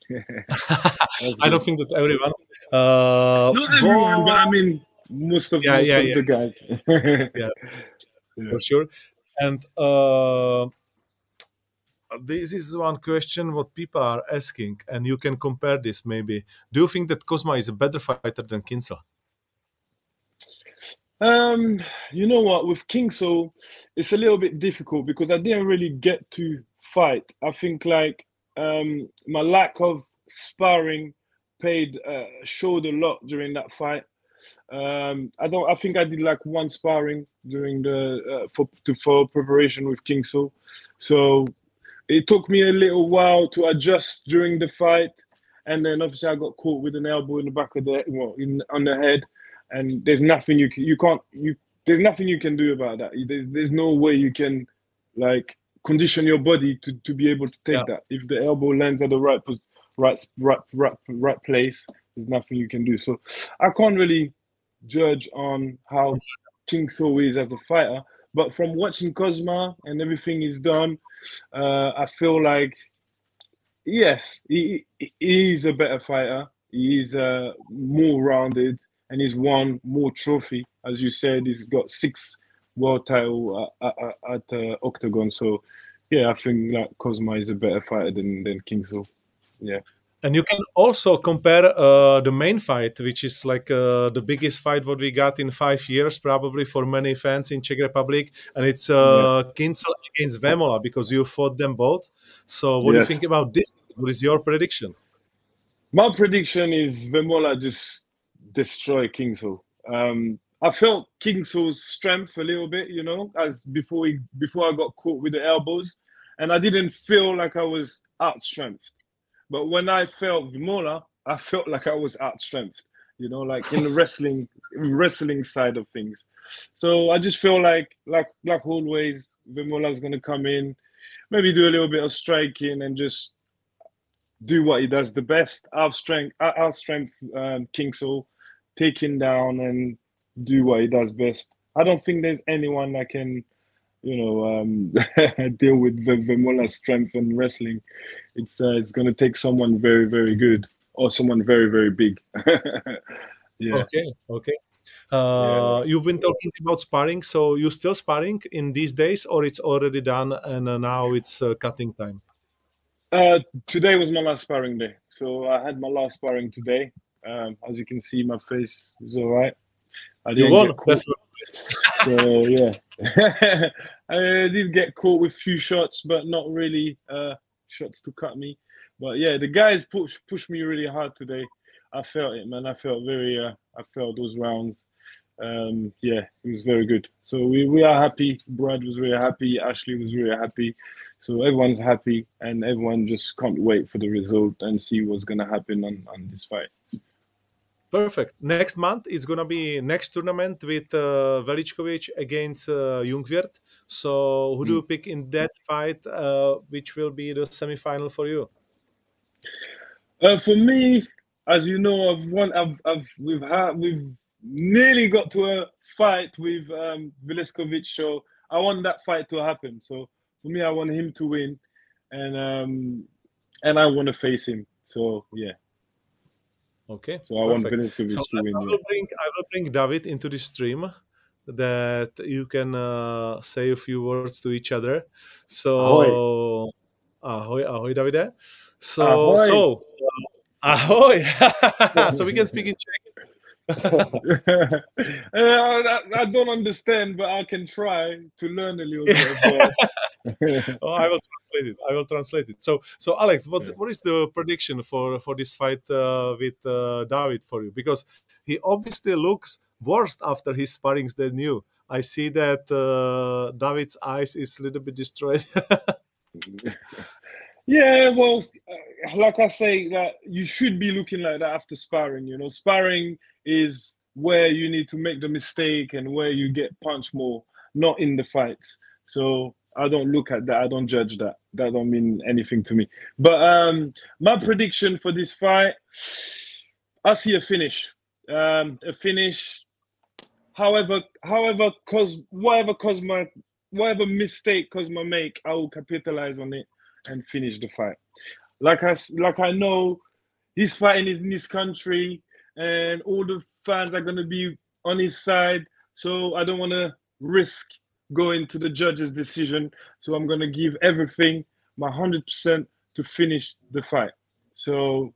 I don't think that everyone. Uh, Not everyone, but, but I mean, most of, yeah, most yeah, of yeah. the guys. yeah. yeah, for sure. And uh, this is one question what people are asking, and you can compare this maybe. Do you think that Kozma is a better fighter than King So? Um, you know what? With King So, it's a little bit difficult because I didn't really get to fight. I think like um, my lack of sparring paid uh, showed a lot during that fight. Um, I don't. I think I did like one sparring during the uh, for to, for preparation with King So. So it took me a little while to adjust during the fight, and then obviously I got caught with an elbow in the back of the well, in on the head, and there's nothing you can, you can't you there's nothing you can do about that. There's, there's no way you can like condition your body to, to be able to take yeah. that. If the elbow lands at the right right right right right place, there's nothing you can do. So I can't really judge on how King So is as a fighter. But from watching Kozma and everything he's done, uh, I feel like, yes, he, he is a better fighter. He's uh, more rounded and he's won more trophy. As you said, he's got six world title uh, uh, at uh, Octagon. So, yeah, I think that Kozma is a better fighter than, than King So. Yeah. And you can also compare uh, the main fight, which is like uh, the biggest fight what we got in five years, probably for many fans in Czech Republic, and it's uh, yeah. Kincl against Vemola, because you fought them both. So what yes. do you think about this? What is your prediction? My prediction is Vemola just destroy Kincl. Um I felt Kincl's strength a little bit, you know, as before he, before I got caught with the elbows, and I didn't feel like I was out-strengthed. But when I felt Vemola, I felt like I was out-strengthed, you know, like in the wrestling wrestling side of things. So I just feel like, like, like always, Vemola's going to come in, maybe do a little bit of striking and just do what he does the best, out-strength, out-strength um, King So, take him down and do what he does best. I don't think there's anyone that can, you know, um, deal with Vemola's strength and wrestling. It's uh, it's going to take someone very, very good or someone very, very big. yeah. Okay, okay. Uh, yeah. You've been talking about sparring, so you still sparring in these days, or it's already done and uh, now it's uh, cutting time? Uh, today was my last sparring day. So I had my last sparring today. Um, as you can see, my face is all right. I didn't you won, get caught. So, yeah. I did get caught with few shots, but not really uh, shots to cut me. But yeah, the guys pushed pushed me really hard today. I felt it, man. I felt very. Uh, I felt those rounds. Um, yeah, it was very good. So we we are happy. Brad was really happy. Ashley was really happy. So everyone's happy, and everyone just can't wait for the result and see what's gonna happen on on this fight. Perfect. Next month it's gonna be next tournament with uh, Veličković against uh, Jungwirth. So who do you pick in that fight? Uh, which will be the semi-final for you? Uh, for me, as you know, I've won. I've, I've we've had we've nearly got to a fight with um, Veličković. So I want that fight to happen. So for me, I want him to win, and um, and I want to face him. So yeah. Okay. So I want to so I will bring I will bring David into the stream, that you can uh, say a few words to each other. So ahoy, ahoy, ahoy Davide. So ahoy. so ahoy. So we can speak in Czech. uh, I, I don't understand, but I can try to learn a little bit. Oh, I will translate it. I will translate it. So, so Alex, what yeah. what is the prediction for for this fight uh, with uh, David for you? Because he obviously looks worse after his sparrings than you. I see that uh, David's eyes is a little bit destroyed. Yeah, well, like I say, that you should be looking like that after sparring. You know, sparring is where you need to make the mistake and where you get punched more, not in the fights. So I don't look at that. I don't judge that. That don't mean anything to me. But um, my prediction for this fight, I see a finish. Um, a finish. However, however, cause whatever Kozma, whatever mistake Kozma make, I will capitalize on it and finish the fight. Like I, like I know, he's fighting in his country, and all the fans are going to be on his side. So I don't want to risk going to the judge's decision. So I'm going to give everything, my one hundred percent, to finish the fight. So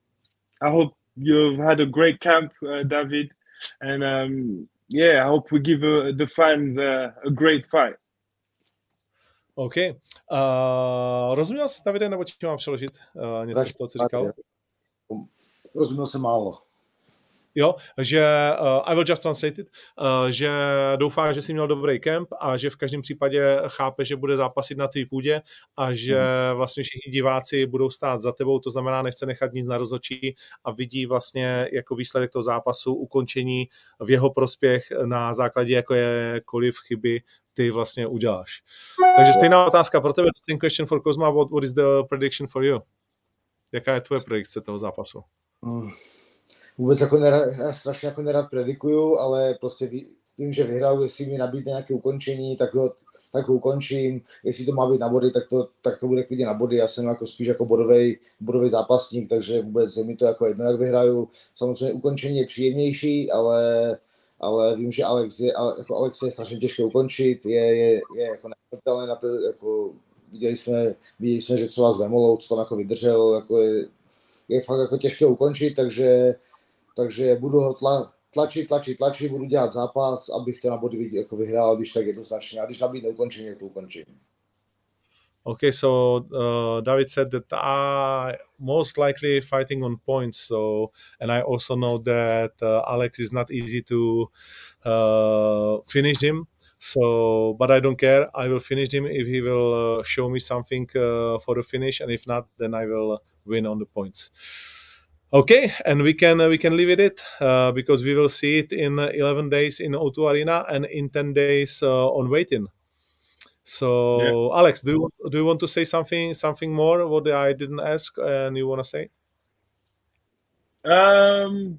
I hope you've had a great camp, uh, David. And um, yeah, I hope we give uh, the fans uh, a great fight. OK. Uh, rozuměl jsi, Davide, nebo ti mám přeložit uh, něco z toho, co říkal? Rozuměl jsem málo. Jo, že uh, I will just translate it, uh, že doufá, že jsi měl dobrý kemp a že v každém případě chápe, že bude zápasit na tvý půdě a že vlastně všichni diváci budou stát za tebou, to znamená nechce nechat nic na rozhodčí a vidí vlastně jako výsledek toho zápasu ukončení v jeho prospěch na základě jakékoliv chyby ty vlastně uděláš. Takže stejná otázka pro tebe, same question for Kozma, what, what is the prediction for you? Jaká je tvoje predikce toho zápasu? Mm. vůbec jako nerad, já strašně jako nerad predikuju, ale prostě tím, že vyhraju, jestli mi nabídne nějaké ukončení, tak ho, tak ho ukončím. Jestli to má být na body, tak to, tak to bude klidně na body. Já jsem jako spíš jako bodovej, bodovej zápasník, takže vůbec je mi to jako jedno, jak vyhraju. Samozřejmě ukončení je příjemnější, ale, ale vím, že Alex je, jako Alex je strašně těžké ukončit, je, je, je jako nevědělné na to, jako viděli jsme, viděli jsme, že třeba s Vemolou, co tam jako vydržel, jako je, je fakt jako těžké ukončit, takže, takže budu ho tla, tlačit, tlačit, tlačit, budu dělat zápas, abych to na body jako vyhrál, když tak jednoznačně, a když nabídne ukončení, to ukončím. Okay, so uh, David said that I most likely fighting on points. So, and I also know that uh, Alex is not easy to uh, finish him. So, but I don't care. I will finish him if he will uh, show me something uh, for the finish, and if not, then I will win on the points. Okay, and we can uh, we can leave it it uh, because we will see it in eleven days in O two Arena and in ten days uh, on Waiting. So, yeah. Alex, do you, do you want to say something something more what I didn't ask and you want to say? Um,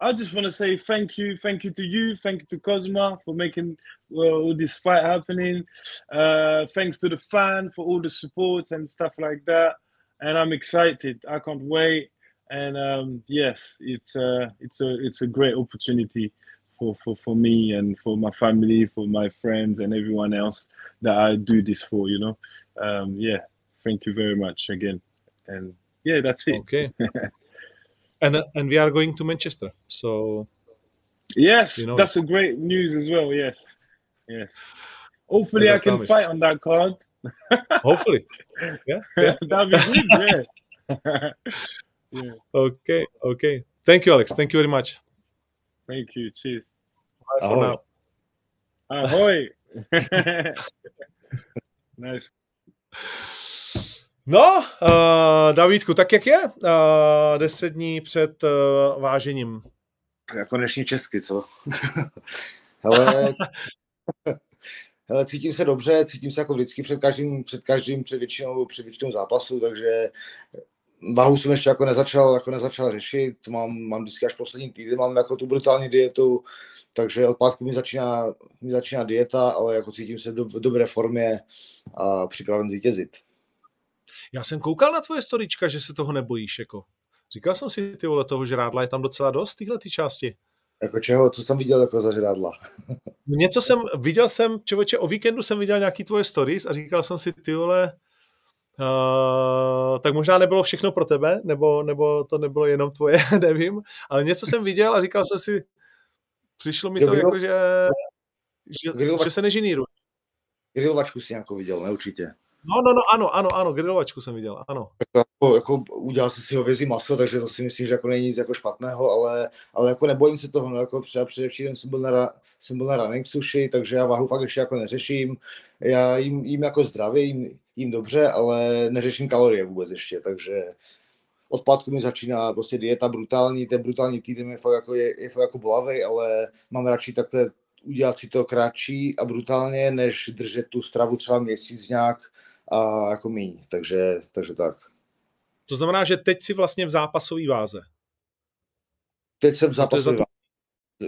I just want to say thank you. Thank you to you. Thank you to Kozma for making well, all this fight happening. Uh, thanks to the fan for all the supports and stuff like that. And I'm excited. I can't wait. And um, yes, it's uh, it's a it's a great opportunity. For, for, for me and for my family, for my friends and everyone else that I do this for, you know. Um, yeah, thank you very much again. And yeah, that's it. Okay. and and we are going to Manchester, so. Yes, you know, that's a great news as well. Yes, yes. Hopefully, I, I can promise. Fight on that card. Hopefully, yeah, yeah. That'd be good. Yeah. Yeah. Okay. Okay. Thank you, Alex. Thank you very much. Thank you, cheers. Ahoj. Ahoj. Nice. No, uh, Davidku, tak jak je? Uh, deset dní před uh, vážením. Já konečně česky, co? hele, hele, cítím se dobře, cítím se jako vždycky před každým, před každým, před většinou, před většinou zápasu, takže váhu jsem ještě jako nezačal, jako nezačal řešit, mám, mám vždycky až poslední týden, mám jako tu brutální dietu, takže od pátku mi začíná, mi začíná dieta, ale jako cítím se do, v dobré formě a připraven zvítězit. Já jsem koukal na tvoje storička, že se toho nebojíš, jako. Říkal jsem si, ty vole, toho žrádla je tam docela dost, tyhle ty části. Jako čeho? Co jsem viděl jako za žrádla? Něco jsem, viděl jsem, člověče, o víkendu jsem viděl nějaký tvoje stories a říkal jsem si, ty vole, Uh, tak možná nebylo všechno pro tebe, nebo, nebo to nebylo jenom tvoje, nevím, ale něco jsem viděl a říkal jsem si, přišlo mi to, to jako, že, že, grilovač... že se nežiníruje. Grilovačku jsi nějakou viděl, ne určitě? No, no, no, ano, ano, ano, grilovačku jsem viděl, ano. Jako, jako udělal jsem si hovězí maso, takže to si myslím, že jako není nic jako špatného, ale, ale jako nebojím se toho, no, jako třeba především jsem byl na, jsem byl na running sushi, takže já váhu fakt ještě jako neřeším, já jim, jim jako zdravě, jim, jim dobře, ale neřeším kalorie vůbec ještě, takže od pátku mi začíná prostě dieta brutální, ten brutální týden je fakt jako, je, je fakt jako bolavej, ale mám radši takhle udělat si to kratší a brutálně, než držet tu stravu třeba měsíc nějak a jako míň, takže, takže tak. To znamená, že teď si vlastně v zápasové váze. Teď jsem v zápasové váze.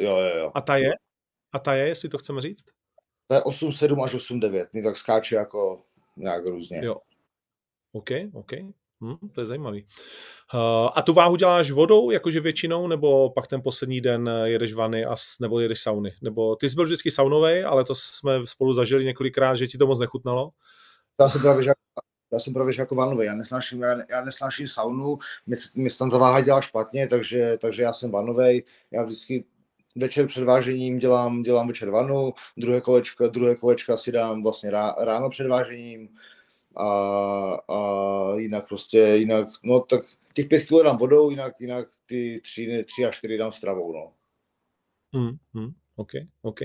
Jo, jo, jo. A ta je? A ta je, jestli to chceme říct? To je osm sedm až osm devět, mě tak skáče jako nějak různě. Jo. OK, OK. Hm, to je zajímavý. Uh, a tu váhu děláš vodou, jakože většinou, nebo pak ten poslední den jedeš vany a, nebo jedeš sauny? Nebo ty jsi byl vždycky saunovej, ale to jsme spolu zažili několikrát, že ti to moc nechutnalo? Já jsem právě, já jsem právě jako vanovej, já nesnáším, já, já nesnáším saunu, mě, mě tam ta váha dělá špatně, takže, takže já jsem vanovej, já vždycky večer před vážením dělám, dělám večer vanu, druhé kolečka, druhé kolečka si dám vlastně rá, ráno před vážením a, a jinak prostě, jinak, no tak těch pět kilo dám vodou, jinak, jinak ty tři, tři a čtyři dám stravou, no. Mm, mm. OK, OK.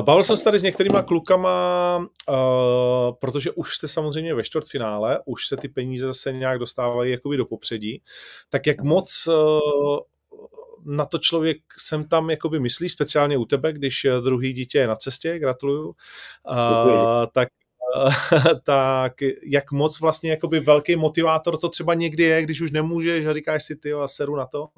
Bavil jsem se tady s některýma klukama, uh, protože už jste samozřejmě ve čtvrtfinále, už se ty peníze zase nějak dostávají jakoby do popředí, tak jak moc uh, na to člověk sem tam jakoby myslí, speciálně u tebe, když druhý dítě je na cestě, gratuluju, uh, tak, uh, tak jak moc vlastně jakoby velký motivátor to třeba někdy je, když už nemůžeš a říkáš si, tyjo, a seru na to,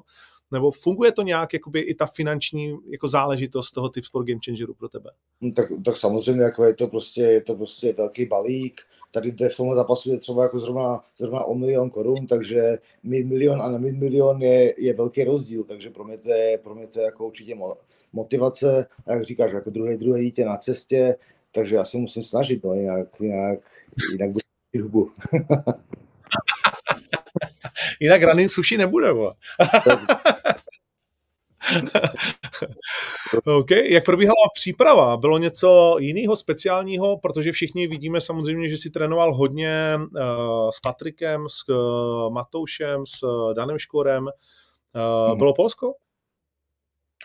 Nebo funguje to nějak jakoby i ta finanční jako záležitost toho Tipsport Gamechangeru pro tebe? Tak, tak samozřejmě jako je to prostě je to prostě velký balík. Tady jde v tomhle zápasu je třeba jako zrovna, zrovna o milion korun, takže milion a milion je, je velký rozdíl, takže pro mě to je, pro mě to je jako určitě motivace, jak říkáš, jako druhé druhé dítě na cestě, takže já se musím snažit, no, jinak, jinak, jinak budu hubu. Jinak ranin suši nebude, bo. OK, jak probíhala příprava? Bylo něco jiného, speciálního? Protože všichni vidíme samozřejmě, že si trénoval hodně uh, s Patrikem, s uh, Matoušem, s uh, Danem Škorem. Uh, hmm. Bylo Polsko?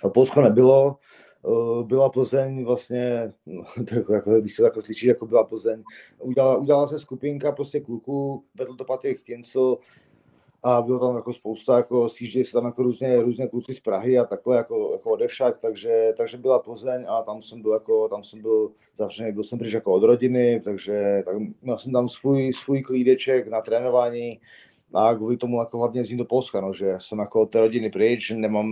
A Polsko nebylo. Uh, byla Plzeň vlastně, no, tak, jako, když se jako slyší, jako byla Plzeň. Udělala, udělala se skupinka prostě kluků, vedl to Patrik Kincl, a bylo tam jako spousta, jako sjížděli se tam jako různě, různě kluci z Prahy a takhle jako, jako odevšad, takže, takže byla Plzeň a tam jsem byl jako, tam jsem byl zavřený, byl jsem pryč jako od rodiny, takže tak měl jsem tam svůj, svůj klídeček na trénování a kvůli tomu jako hlavně jezdím do Polska, no, že jsem jako od té rodiny pryč, nemám,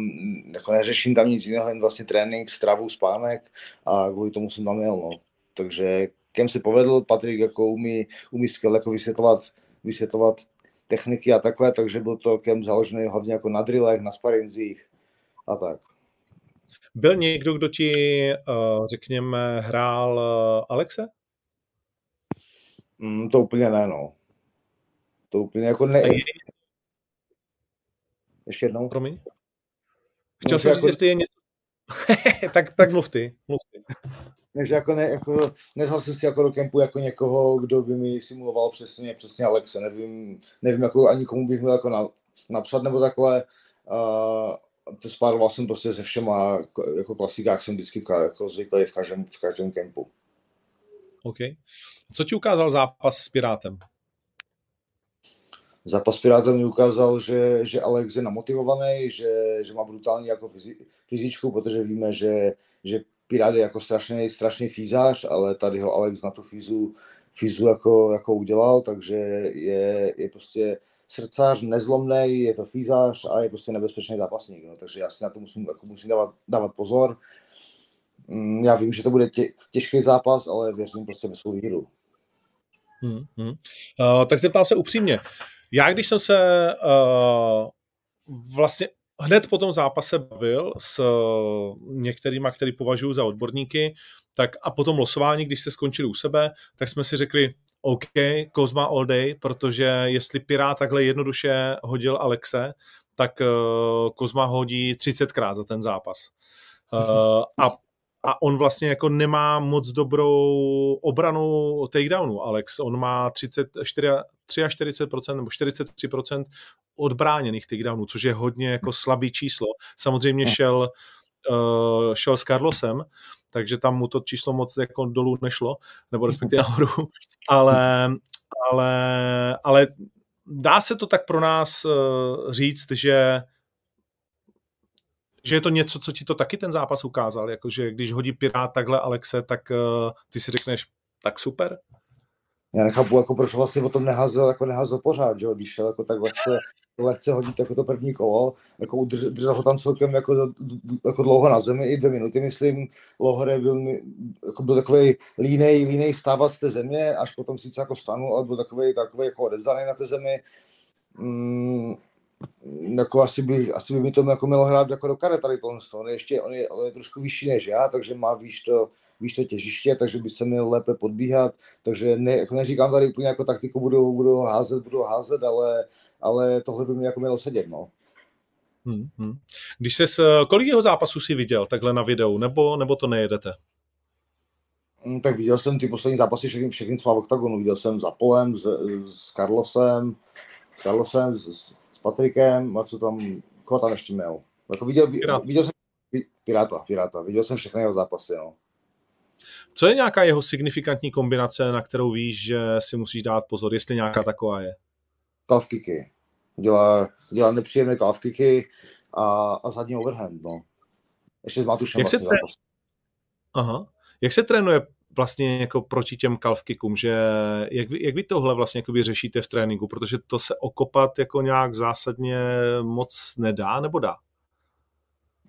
jako neřeším tam nic jiného, jen vlastně trénink, stravu, spánek a kvůli tomu jsem tam jel, no. Takže kem se povedl, Patrik jako umí, umí skvěle jako vysvětlovat, vysvětlovat techniky a takhle, takže byl to kem založený hlavně jako na drillech, na sparinzích a tak. Byl někdo, kdo ti, řekněme, hrál Alexe? Mm, to úplně ne, no. To úplně jako ne. Je... Ještě jednou. Promiň. Chtěl jsem říct, jako... jestli je něco. tak, tak mluv ty, mluv ty. Takže jako ne, jako, nezal jsem si jako do kempu jako někoho, kdo by mi simuloval přesně, přesně Alexe, nevím, nevím jako ani komu bych měl jako na, napsat nebo takhle, uh, spároval jsem prostě se všema, jako klasikách jsem vždycky jako zvyklý v každém, v každém kempu. OK. Co ti ukázal zápas s Pirátem? Zápas Pirátů mi ukázal, že, že Alex je namotivovaný, že, že má brutální jako fyzičku, protože víme, že, že Pirát je jako strašný, strašný fízář, ale tady ho Alex na tu fízu, fízu jako, jako udělal, takže je, je prostě srdcař, nezlomnej, je to fízář a je prostě nebezpečný zápasník. No, takže já si na to musím, jako musím dávat, dávat pozor. Já vím, že to bude tě, těžký zápas, ale věřím prostě ve svou víru. Hmm, hmm. Uh, tak zeptám se upřímně. Já, když jsem se uh, vlastně hned po tom zápase bavil s uh, některýma, který považuji za odborníky, tak a po tom losování, když jste skončili u sebe, tak jsme si řekli OK, Kozma all day, protože jestli Pirát takhle jednoduše hodil Alexe, tak uh, Kozma hodí třicetkrát za ten zápas. Uh, a A on vlastně jako nemá moc dobrou obranu takedownu, Alex. On má třicet čtyři, čtyřicet tři procent nebo čtyřicet tři procent odbráněných takedownů, což je hodně jako slabý číslo. Samozřejmě šel, uh, šel s Carlosem, takže tam mu to číslo moc jako dolů nešlo, nebo respektive nahoru. Ale, ale, ale dá se to tak pro nás uh, říct, že že je to něco, co ti to taky ten zápas ukázal, jakože když hodí Pirát takhle Alexe, tak uh, ty si řekneš, tak super. Já nechápu, jako proč vlastně o tom neházel, jako neházel pořád, že jo, když šel jako tak lehce, lehce hodit jako to první kolo, jako udržel udrž, ho tam celkem jako, jako dlouho na zemi, i dvě minuty, myslím, Lohoré byl, jako byl takovej línej, línej stávat z té země, až potom sice jako stanu, ale byl takovej, takovej jako odevzdaný na té zemi. Mm. Jako asi by, asi by mi to jako mělo hrát jako do karet tady tohle. On je ještě, on je, on je trošku vyšší než já, takže má výš to, výš to těžiště, takže by se měl lépe podbíhat, takže ne, jako neříkám tady úplně jako taktiku, budu, budu házet, budu házet, ale, ale tohle by mi jako mělo sedět, no. Hmm, hmm. Když ses, kolik jeho zápasů si viděl takhle na videu, nebo, nebo to nejedete? Hmm, tak viděl jsem ty poslední zápasy všechny, všechny v OKTAGONu, viděl jsem s Apolem, s, s Carlosem, s Carlosem, s, s Patrikem, a co tam, koho tam ještě měl. Jako viděl, Pirát. viděl jsem Piráta, Piráta, viděl jsem všechny jeho zápasy, no. Co je nějaká jeho signifikantní kombinace, na kterou víš, že si musíš dát pozor, jestli nějaká taková je? Calf kicky. Dělá, dělá nepříjemné calf kicky a, a zadní overhand, no. Ještě s Matušem vlastně tré... zápas. Aha. Jak se trénuje vlastně jako proti těm calf kickům, že jak vy, jak vy tohle vlastně jakoby řešíte v tréninku, protože to se okopat jako nějak zásadně moc nedá, nebo dá?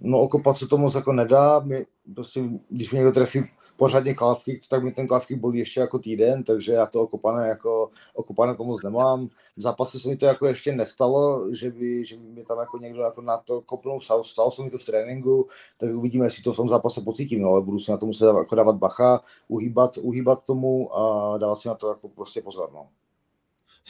no okopat se to moc jako nedá, mě, prostě, když mě někdo trefí pořádně klávky, tak mi ten klávky bolí ještě jako týden, takže já to okopané jako, okopané to moc nemám. V zápase se mi to jako ještě nestalo, že by, že by mě tam jako někdo jako na to kopnul, stalo se mi to v tréninku, tak uvidíme, jestli to v tom zápase pocítím, no, ale budu si na to muset dávat, jako dávat bacha, uhýbat, uhýbat tomu a dávat si na to jako prostě pozor, no.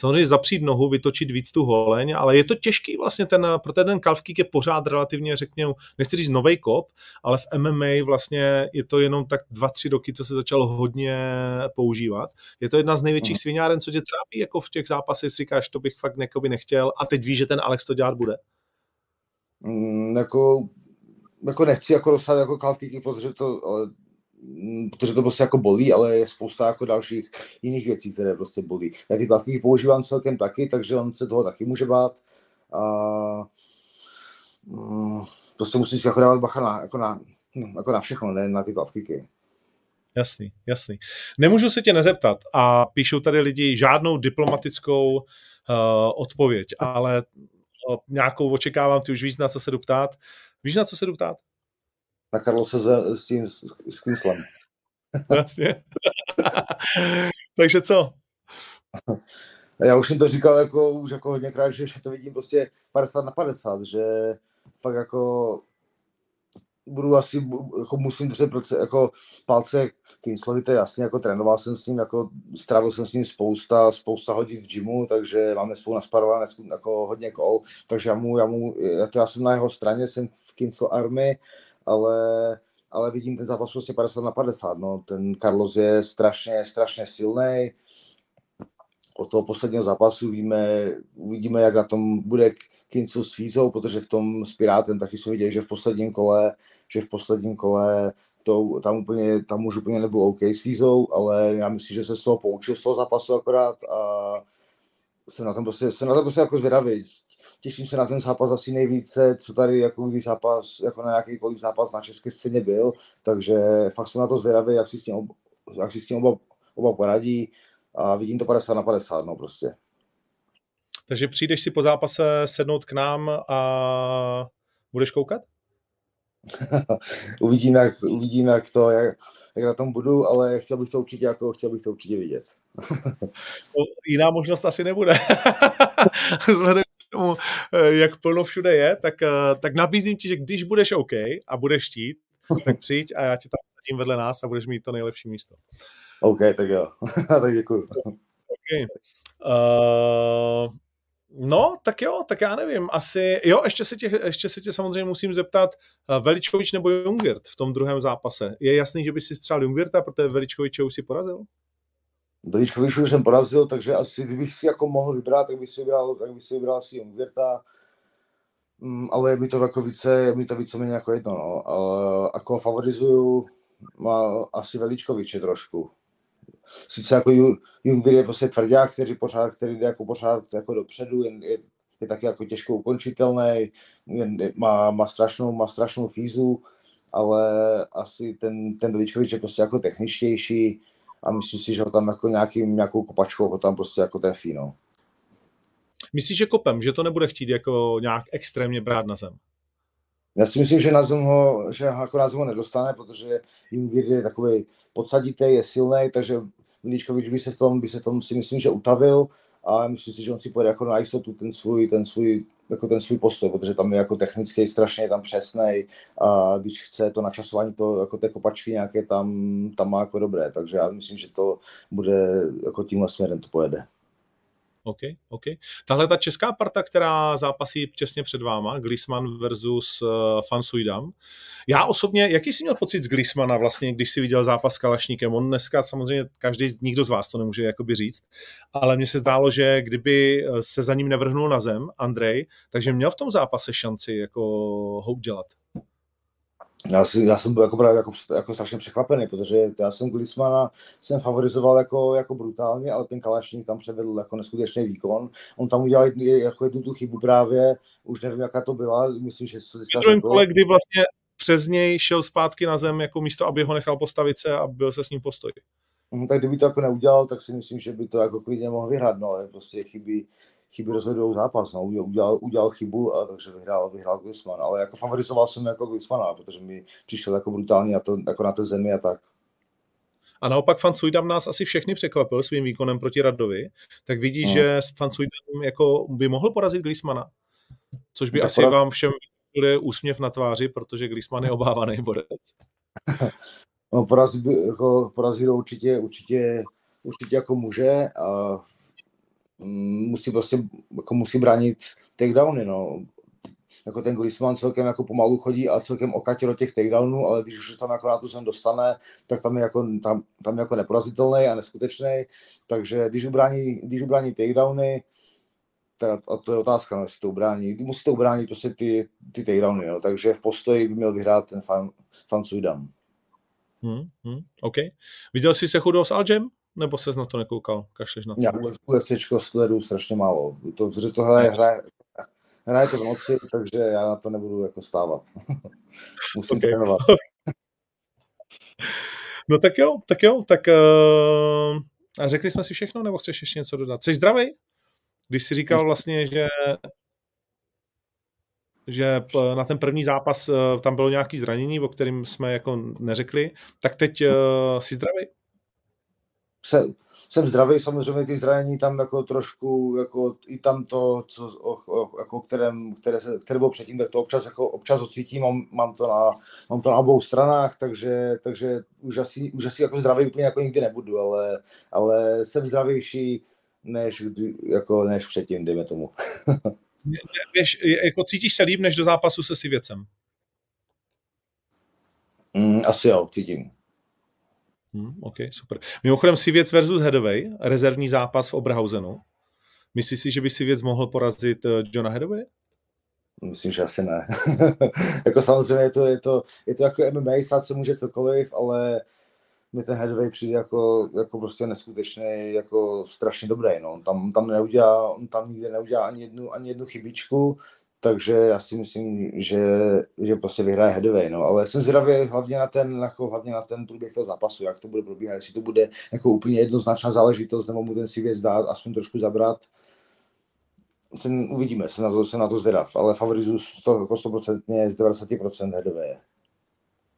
Samozřejmě zapřít nohu, vytočit víc tu holeň, ale je to těžký vlastně ten, protože ten calf kick je pořád relativně, řekněme, nechci říct novej kop, ale v M M A vlastně je to jenom tak dva, tři roky, co se začalo hodně používat. Je to jedna z největších mm. sviňáren, co tě trápí jako v těch zápasech, říkáš, to bych fakt nekoby nechtěl a teď víš, že ten Alex to dělat bude. Mm, jako, jako nechci jako dostat jako calf kicky, protože to... Ale... protože to prostě jako bolí, ale je spousta jako dalších jiných věcí, které prostě bolí. Já ty klávky používám celkem taky, takže on se toho taky může bát. A prostě musí si jako dávat bacha na, jako na, jako na všechno, ne na ty klávky. Jasný, jasný. Nemůžu se tě nezeptat a píšou tady lidi žádnou diplomatickou uh, odpověď, ale uh, nějakou očekávám, ty už víš, na co se jdu ptát. Víš, na co se jdu ptát? Na Carlose s tím s, s Kinclem. Vlastně. Takže co? Já už jsem to říkal jako, už jako hodněkrát, že to vidím prostě padesát na padesát, že fakt jako budu asi, jako musím držet jako palce Kinclovi, to je jasný, jako trénoval jsem s ním, jako strávil jsem s ním spousta, spousta hodin v gymu, takže máme spolu nasparované jako hodně kol, takže já mu, já mu, já, to já jsem na jeho straně, jsem v Kincl Army, Ale, ale vidím ten zápas prostě padesát na padesát, no. Ten Carlos je strašně, strašně silný. Od toho posledního zápasu víme, uvidíme, jak na tom bude Kincl s Fízou, protože v tom s Pirátem taky jsme viděli, že v posledním kole, že v posledním kole to, tam, úplně, tam už úplně nebyl OK s Fízou, ale já myslím, že se z toho poučil z toho zápasu akorát a jsem na tom prostě, jsem na tom prostě jako zvědavý. Těším se na ten zápas asi nejvíce, co tady jako zápas, jako na jakýkoliv zápas na české scéně byl, takže fakt jsem na to zvědavý, jak si s tím, ob, jak si s tím oba, oba poradí a vidím to padesát na padesát, no prostě. Takže přijdeš si po zápase sednout k nám a budeš koukat? uvidím, jak, uvidím, jak to, jak, jak na tom budu, ale chtěl bych to určitě, jako, chtěl bych to určitě vidět. Jiná možnost asi nebude. Vzhledem tomu, jak plno všude je, tak, tak nabízím ti, že když budeš OK a budeš štít, tak přijď a já ti tam sedím vedle nás a budeš mít to nejlepší místo. OK, tak jo. Tak děkuju. Okay. Uh, no, tak jo, tak já nevím. Asi, jo, ještě se tě, ještě se tě samozřejmě musím zeptat, Veličković nebo Jungwirth v tom druhém zápase. Je jasný, že bys si přál Jungwirtha, protože Veličkoviče už si porazil? Veličkovičů jsem porazil, takže asi kdybych si jako mohl vybrat, tak bych si vybral, tak bych si vybral si Jungwirtha, um, ale je mi to jako více, je mi to více méně jako jedno, no. Ale jako favorizuju má asi Veličkoviče trošku. Sice jako Jungwirth je prostě tvrdák, který pořád, který jde jako pořád jako dopředu, jen je, je taky jako těžko ukončitelný, má, má strašnou, má strašnou fízu, ale asi ten, ten Veličkovič je prostě jako techničtější, a myslím si, že ho tam jako nějakým, nějakou kopačkou ho tam prostě jako trefí, no. Myslíš, že kopem, že to nebude chtít jako nějak extrémně brát na zem? Já si myslím, že na zem ho, že jako na zem ho nedostane, protože Jungwirth je takovej podsaditej, je silný, takže Veličkovič by se v tom, by se v tom si myslím, že utavil a myslím si, že on si pojede jako na jistotu ten svůj, ten svůj, jako ten svůj postoj, protože tam je jako technický strašně tam přesnej a když chce to načasování, to jako té kopačky nějaké tam, tam má jako dobré, takže já myslím, že to bude jako tímhle směrem to pojede. OK, OK. Tahle ta česká parta, která zápasí těsně před váma, Glismann versus van Suijdam. Já osobně, jaký jsi měl pocit z Glismanna vlastně, když jsi viděl zápas s Kalašnikem? On dneska samozřejmě, každý, nikdo z vás to nemůže jakoby říct, ale mně se zdálo, že kdyby se za ním nevrhnul na zem Andrej, takže měl v tom zápase šanci jako ho udělat. Já, si, já jsem byl jako, právě jako, jako strašně překvapený, protože já jsem Glismanna jsem favorizoval jako, jako brutálně, ale ten Kalashnik tam předvedl jako neskutečný výkon. On tam udělal jednu, jako jednu tu chybu právě, už nevím, jaká to byla, myslím, že to teďka řekl. V kole, kdy vlastně přes něj šel zpátky na zem jako místo, aby ho nechal postavit se a byl se s ním postoj. Tak kdyby to jako neudělal, tak si myslím, že by to jako klidně mohl vyhrát, no, ale prostě chybí, chyby rozhodují zápas, no, udělal, udělal chybu, a takže vyhrál, vyhrál Glismann, ale jako favorizoval jsem jako Glismanna, protože mi přišel jako brutální na, to, jako na té zemi a tak. A naopak van Suijdam nás asi všechny překvapil svým výkonem proti Radovi, tak vidí, no. že van Suijdam jako by mohl porazit Glismanna, což by tak asi poraz... vám všem byl úsměv na tváři, protože Glismann je obávaný borec. No, porazit jako, porazit určitě, určitě, určitě jako může a musí prostě, jako musí bránit takedowny, no. Jako ten Glismann celkem jako pomalu chodí a celkem okatě do těch takedownů, ale když už tam jako na tu sem dostane, tak tam je jako, tam, tam jako neporazitelný a neskutečný, takže když ubrání, když ubrání takedowny, tak a to je otázka, no, jestli to ubrání, musí to ubránit prostě ty, ty takedowny, no. Takže v postoji by měl vyhrát ten van Suijdam. Hmm, hmm, OK. Viděl jsi se chudou s Aljem? Nebo ses na to nekoukal? Kašleš na to? Já UFCčko sleduju strašně málo. To, že to hraje, hraje, hraje to v noci, takže já na to nebudu jako stávat. Musím okay. trénovat. No tak jo, tak jo, tak uh, a řekli jsme si všechno, nebo chceš ještě něco dodat? Jsi zdravý? Když jsi říkal vlastně, že že na ten první zápas tam bylo nějaké zranění, o kterém jsme jako neřekli, tak teď uh, jsi zdravý? Se, jsem zdravý, samozřejmě ty zranění tam jako trošku, jako i tam to, co, o, o, jako kterém, které, se, které bylo předtím, tak to občas, jako, občas ocítím, mám, mám, to na, mám to na obou stranách, takže, takže už asi, už asi jako zdravý úplně jako nikdy nebudu, ale, ale jsem zdravější než, jako, než předtím, dejme tomu. Víš, jako cítíš se líp než do zápasu se Sivěcem? Mm, asi jo, cítím. Hmm, OK, super. Mimochodem Sivěc versus Hathaway, rezervní zápas v Oberhausenu. Myslíš si, že by Sivěc mohl porazit Johna Hathaway? Myslím, že asi ne. Jako samozřejmě je to, je to, je to jako M M A, stát se může cokoliv, ale mi ten Hathaway přijde jako, jako prostě neskutečný, jako strašně dobrý. No. Tam, tam neudělá, on tam nikde neudělá ani jednu, ani jednu chybičku, takže já si myslím, že, že prostě vyhraje Hathaway, no, ale jsem zvědavý hlavně na ten, jako, hlavně na ten průběh toho zápasu, jak to bude probíhat, jestli to bude jako úplně jednoznačná záležitost, nebo mu ten Sivěc dá aspoň trošku zabrat. Jsem, uvidíme, jsem na to, jsem na to zvědav, ale favorizuju jako sto procent, z devadesát procent Hathaway.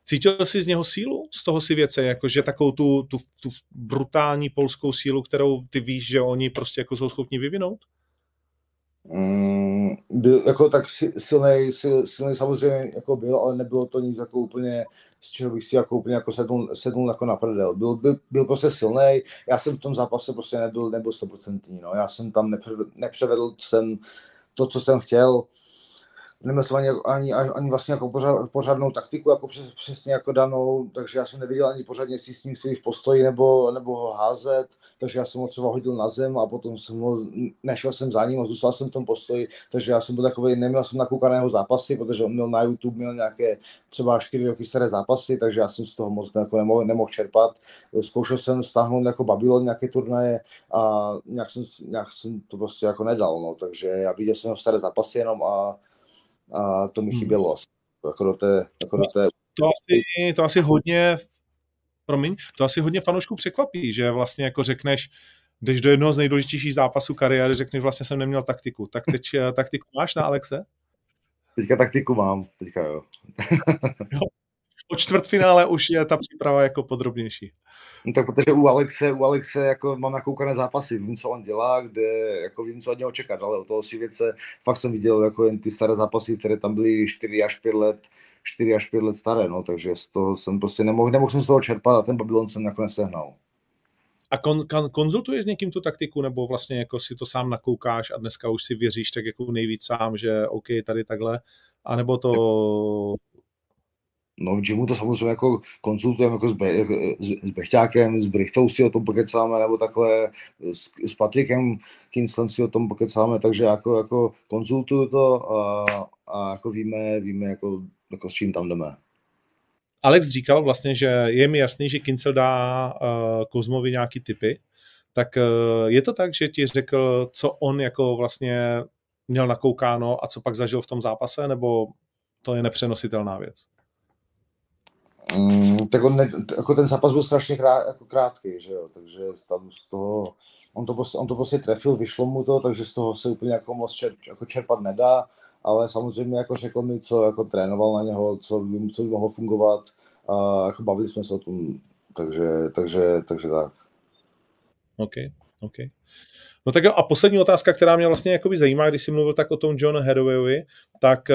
Cítil jsi z něho sílu, z toho Sivěce, jakože takovou tu, tu, tu brutální polskou sílu, kterou ty víš, že oni prostě jako jsou schopni vyvinout? Mm, byl, jako tak silnej, sil, silnej samozřejmě jako byl, ale nebylo to nic jako úplně, z čeho bych si jako úplně jako sednul, sednul jako na prdel. Byl, byl, byl prostě silnej, já jsem v tom zápase prostě nebyl, nebyl stoprocentní, no, já jsem tam nepřevedl, nepřevedl jsem to, co jsem chtěl. Neměl jsem ani, ani, ani vlastně jako pořád, pořádnou taktiku, jako přes, přesně jako danou, takže já jsem neviděl ani pořádně, jestli s ním si v postoji nebo, nebo ho házet, takže já jsem ho třeba hodil na zem a potom jsem ho, nešel jsem za ním a zůstal jsem v tom postoji, takže já jsem byl takový, neměl jsem nakoukaného zápasy, protože on měl na YouTube, měl nějaké třeba čtyři roky staré zápasy, takže já jsem z toho moc jako nemohl, nemohl čerpat, zkoušel jsem stáhnout jako Babylon nějaké turnaje a nějak jsem, nějak jsem to prostě jako nedal, no, takže já viděl jsem ho staré zápasy jenom a a to mi chybělo. Jako do té, jako to, do té... to, asi, to asi hodně promiň, to asi hodně fanoušků překvapí, že vlastně jako řekneš, jdeš do jednoho z nejdůležitějších zápasů kariéry, řekneš vlastně jsem neměl taktiku. Tak teď taktiku máš na Alexe? Teďka taktiku mám, teďka jo. Jo. Po čtvrtfinále už je ta příprava jako podrobnější. No tak protože u Alexe, u Alexe jako mám nakoukané zápasy, vím, co on dělá, kde, jako vím, co od něho čekat, ale od toho si věce, fakt jsem viděl jako jen ty staré zápasy, které tam byly čtyři až pět let staré, no, takže z toho jsem prostě nemohl, nemohl jsem z toho čerpat a ten Babylon jsem nakonec sehnal. A kon, kon, konzultuješ s někým tu taktiku, nebo vlastně jako si to sám nakoukáš a dneska už si věříš tak jako nejvíc sám, že OK, tady takhle, anebo to... No v gymu to samozřejmě jako konzultujeme jako s, Be- s Bechťákem, s Brichtou si o tom pokecáme, nebo takhle s, s Patrikem Kinclem si o tom pokecáme, takže jako, jako konzultuju to a, a jako víme, víme jako, jako s čím tam jdeme. Alex říkal vlastně, že je mi jasný, že Kincl dá uh, Kozmovi nějaký tipy, tak uh, je to tak, že ti řekl, co on jako vlastně měl nakoukáno a co pak zažil v tom zápase, nebo to je nepřenositelná věc? Mm, tak on ne, jako ten zápas byl strašně krát, jako krátký, že jo, takže tam z toho, on to, on to prostě trefil, vyšlo mu to, takže z toho se úplně jako moc čer, jako čerpat nedá, ale samozřejmě jako řekl mi, co jako trénoval na něho, co by, co by mohlo fungovat, a jako bavili jsme se o tom, takže, takže, takže tak. OK, OK. No tak jo, a poslední otázka, která mě vlastně jakoby zajímá, když jsi mluvil tak o tom John Hathaway, tak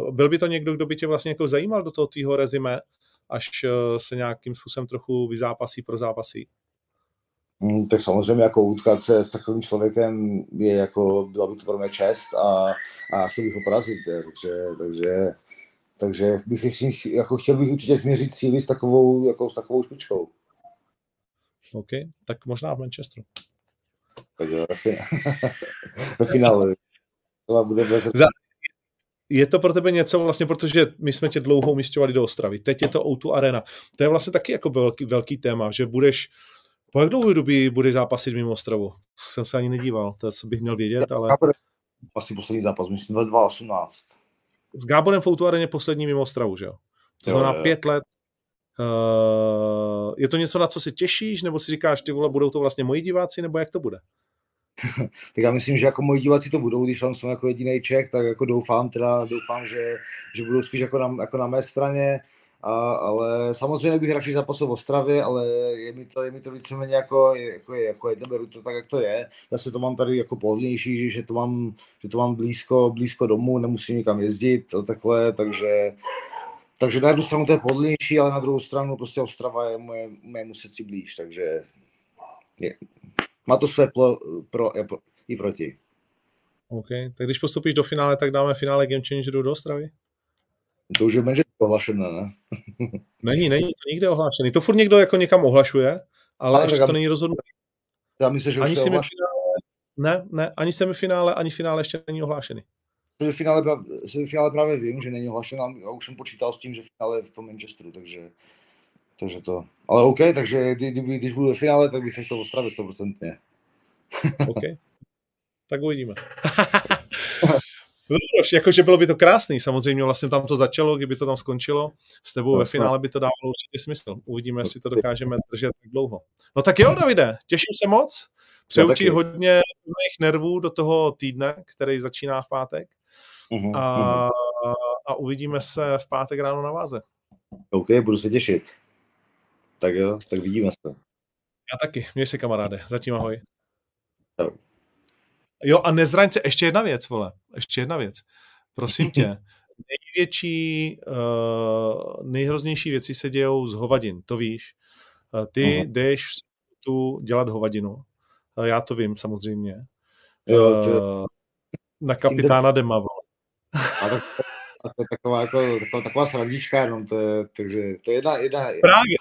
uh, byl by to někdo, kdo by tě vlastně jako zajímal do toho tvýho rezime, až uh, se nějakým způsobem trochu vyzápasí, prozápasí? Mm, tak samozřejmě jako utkat se s takovým člověkem je jako, byla by to pro mě čest a, a chtěl bych ho porazit, takže, takže, takže bych jako chtěl bych určitě změřit síly s takovou, jako s takovou špičkou. OK, tak možná v Manchesteru. Takže ve finále. Je to pro tebe něco vlastně, protože my jsme tě dlouho umisťovali do Ostravy, teď je to O dva Arena. To je vlastně taky jako velký, velký téma, že budeš, po jak dlouhé době budeš zápasit mimo Ostravu? Jsem se ani nedíval, to bych měl vědět, ale... Asi poslední zápas, myslím, dva tisíce osmnáct. S Gáborem v O dva Areně poslední mimo Ostravu, že jo? To znamená pět let. Uh, je to něco, na co se těšíš, nebo si říkáš, ty vole, budou to vlastně moji diváci, nebo jak to bude? Tak já myslím, že jako moji diváci to budou, když tam jsem jako jedinej Čech, tak jako doufám teda, doufám, že, že budou spíš jako na, jako na mé straně, a, ale samozřejmě bych radši zapasil v Ostravě, ale je mi to, je mi to víceméně jako, jako, jako jedno, beru to tak, jak to je. Já se to mám tady jako pohodlnější, že to mám, že to mám blízko, blízko domů, nemusím nikam jezdit, takhle, takže... Takže na jednu stranu to je podlnější, ale na druhou stranu prostě Ostrava je moje, mému srdci blíž, takže je, má to své pro, pro, pro, i proti. OK, tak když postupíš do finále, tak dáme finále Game Changeru do Ostravy? To už je méně ohlašené, ne? Není, není to nikde ohlášený. To furt někdo jako někam ohlašuje, ale, ale ještě to není rozhodnutý. Já myslím, že ani semifinále, ne, ne, ani semifinále, ani finále ještě není ohlášený. V finále, v finále právě vím, že není ohlašená a už jsem počítal s tím, že v finále je v tom Manchesteru, takže, takže to. Ale OK, takže kdyby, když budu ve finále, tak bych se chtěl Ostravě sto procent. OK, tak uvidíme. Jakože bylo by to krásný, samozřejmě vlastně tam to začalo, kdyby to tam skončilo, s tebou ve finále by to dávalo určitě smysl. Uvidíme, jestli to dokážeme držet tak dlouho. No tak jo, Davide, těším se moc, přeju ti hodně mých nervů do toho týdne, který začíná v pátek. Uhum, a, uhum. a uvidíme se v pátek ráno na váze. OK, budu se těšit. Tak jo, tak vidíme se. Já taky, měj se, kamaráde. Zatím ahoj. Ahoj. Jo a nezraň se, ještě jedna věc, vole. Ještě jedna věc. Prosím tě, největší, uh, nejhroznější věci se dějou z hovadin, to víš. Ty uhum. jdeš tu dělat hovadinu. Já to vím, samozřejmě. Jo, to... Na kapitána Dema, vole. A tak, a to je taková, jako, taková, taková srandička jenom, to je, takže to je jedna, jedna, Právě.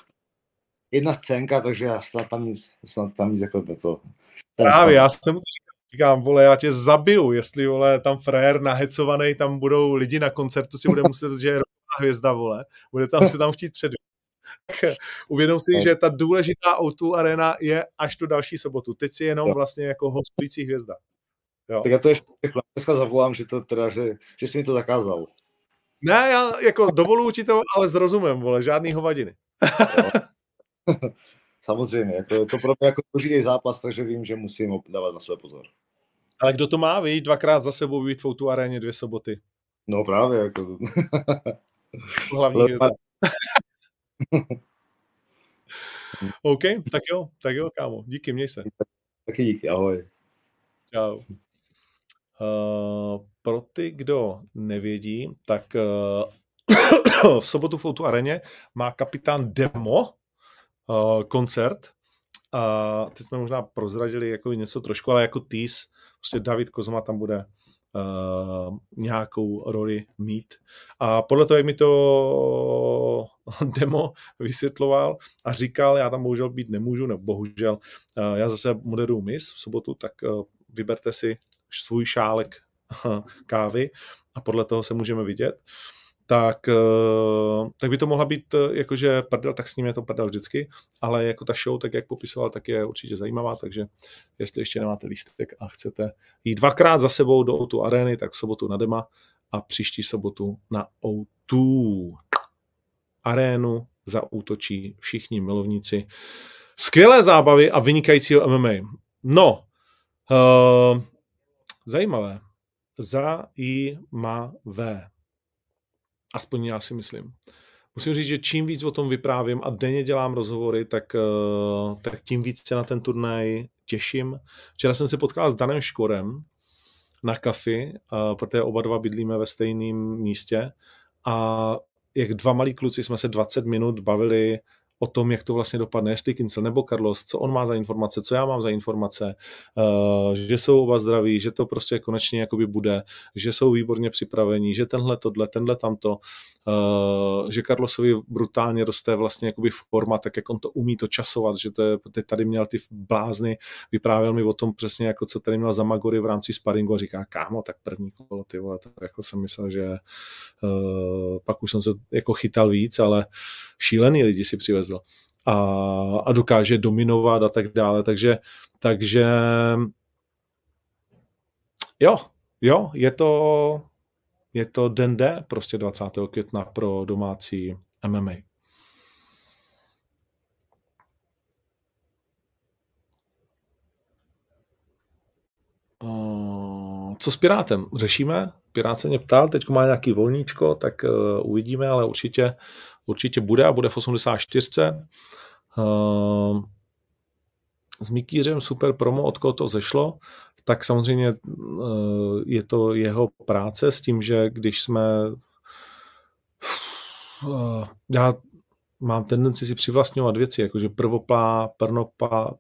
jedna scénka, takže já snad tam nic, snad tam nic jako to. to Právě, já jsem říkám, vole, já tě zabiju, jestli, vole, tam frajer nahecovaný, tam budou lidi na koncertu, si bude muset, že je rovná hvězda, vole, bude tam si tam chtít předvědět. Tak uvědom si, že ta důležitá O dva Arena je až tu další sobotu. Teď si jenom vlastně jako hostující hvězda. Jo. Tak já to ještě dneska zavolám, že, to teda, že, že jsi mi to zakázal. Ne, já jako dovoluji ti to, ale s rozumem, vole, žádný hovadiny. Samozřejmě, jako je to pro mě jako důležitý zápas, takže vím, že musím dávat na sebe pozor. Ale kdo to má, víš, dvakrát za sebou být v O dva Aréně dvě soboty. No právě, jako. Hlavní hvězda. OK, tak jo, tak jo, kámo, díky, měj se. Taky díky, ahoj. Uh, pro ty, kdo nevědí, tak uh, v sobotu v O dva Areně má kapitán Demo uh, koncert a uh, teď jsme možná prozradili jako něco trošku, ale jako tease, prostě David Kozma tam bude uh, nějakou roli mít a podle toho, jak mi to Demo vysvětloval a říkal, já tam bohužel být nemůžu, nebo bohužel uh, já zase moderuju mis v sobotu, tak uh, vyberte si svůj šálek kávy a podle toho se můžeme vidět, tak, tak by to mohla být jakože prdel, tak s ním je to prdel vždycky, ale jako ta show, tak jak popisoval, tak je určitě zajímavá, takže jestli ještě nemáte lístek a chcete jít dvakrát za sebou do O dva Areny, tak sobotu na Dema a příští sobotu na O dva. arénu zaútočí všichni milovníci skvělé zábavy a vynikajícího M M A. No, uh, zajímavé. Zajímavé. Aspoň já si myslím. Musím říct, že čím víc o tom vyprávím a denně dělám rozhovory, tak, uh, tak tím víc se na ten turnaj těším. Včera jsem se potkal s Danem Škorem na kafi, uh, protože oba dva bydlíme ve stejném místě a jak dva malí kluci jsme se dvacet minut bavili o tom, jak to vlastně dopadne, jestli Kincl nebo Carlos, co on má za informace, co já mám za informace, uh, že jsou oba zdraví, že to prostě konečně jakoby bude, že jsou výborně připravení, že tenhle tohle, tenhle tamto, uh, že Carlosovi brutálně roste vlastně jakoby forma, tak jak on to umí to časovat, že to je, tady měl ty blázny, vyprávěl mi o tom přesně jako co tady měl za Magory v rámci sparingu a říká, kámo, tak první kolo, ty vole, tak jako jsem myslel, že uh, pak už jsem se jako chytal víc, ale šílený lidi si přivezli A, a dokáže dominovat a tak dále, takže, takže jo, jo, je to, je to den D, prostě dvacátého května pro domácí M M A. Co s Pirátem? Řešíme? Pirát se mě ptal, teď má nějaký volníčko, tak uh, uvidíme, ale určitě určitě bude a bude v osmdesát čtyři. Uh, s Mikýřem super promo, od koho to zešlo, tak samozřejmě uh, je to jeho práce s tím, že když jsme uh, já mám tendenci si přivlastňovat věci, jakože prvoplá, prnoplá,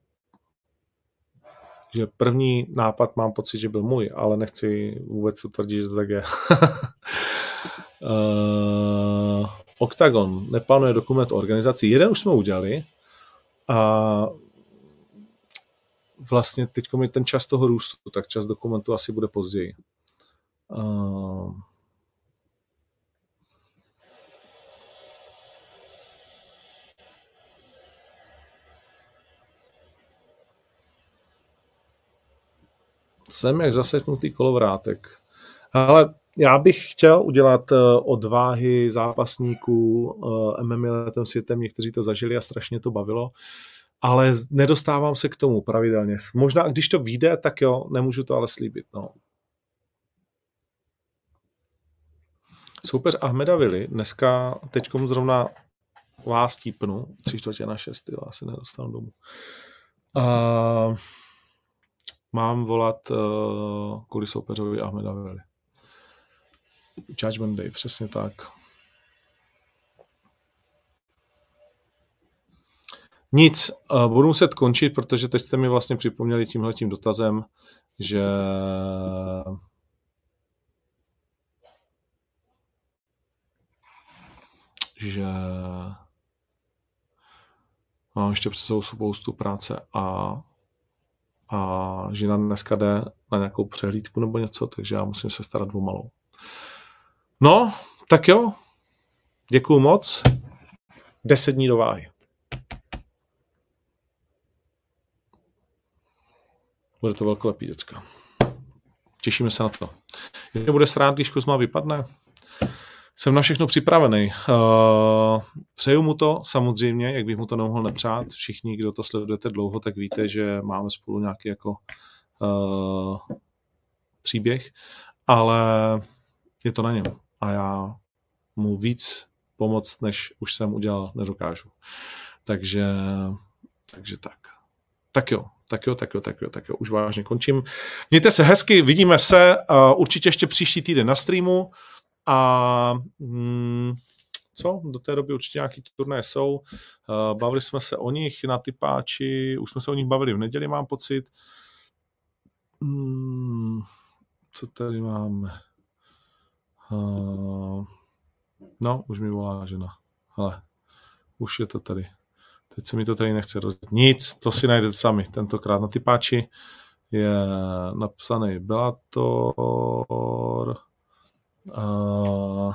že první nápad mám pocit, že byl můj, ale nechci vůbec to tvrdit, že to tak je. uh, OKTAGON neplánuje dokument o organizaci. Jeden už jsme udělali a vlastně teď je ten čas toho růstu, tak čas dokumentu asi bude později. Uh, Jsem jak zaseknutý kolovrátek. Ale já bych chtěl udělat odváhy zápasníků M M A letem světem, někteří to zažili a strašně to bavilo, ale nedostávám se k tomu pravidelně. Možná, když to vyjde, tak jo, nemůžu to ale slíbit. No. Soupeř Ahmeda Vili, dneska teďkom zrovna vás típnu, tři čtvrtě na šest, já se nedostanu domů. Uh... Mám volat uh, kvůli soupeřovi Ahmeda Vili. Judgment Day, přesně tak. Nic, uh, budu muset končit, protože teď jste mi vlastně připomněli tímhletím dotazem, že že mám ještě před sebou spoustu práce a a žena dneska jde na nějakou přehlídku nebo něco, takže já musím se starat o malou. No, tak jo. Děkuju moc. Deset dní do váhy. Bude to velkolepý, děcka. Těšíme se na to. Mě bude srát, když Kozma vypadne. Jsem na všechno připravený. Uh, přeju mu to samozřejmě, jak bych mu to nemohl nepřát. Všichni, kdo to sledujete dlouho, tak víte, že máme spolu nějaký jako uh, příběh, ale je to na něm a já mu víc pomoct, než už jsem udělal, nedokážu. Takže, takže tak. Tak jo. Tak jo, tak jo, tak jo, tak jo. Už vážně končím. Mějte se hezky, vidíme se uh, určitě ještě příští týden na streamu. A mm, co? Do té doby určitě nějaký turnaje jsou. Bavili jsme se o nich na tipáči, už jsme se o nich bavili v neděli, mám pocit. Mm, co tady máme? Uh, no, už mi volá žena. Hele, už je to tady. Teď se mi to tady nechce rozdělit. Nic, to si najdete sami. Tentokrát na tipáči je napsaný Bellator... Uh,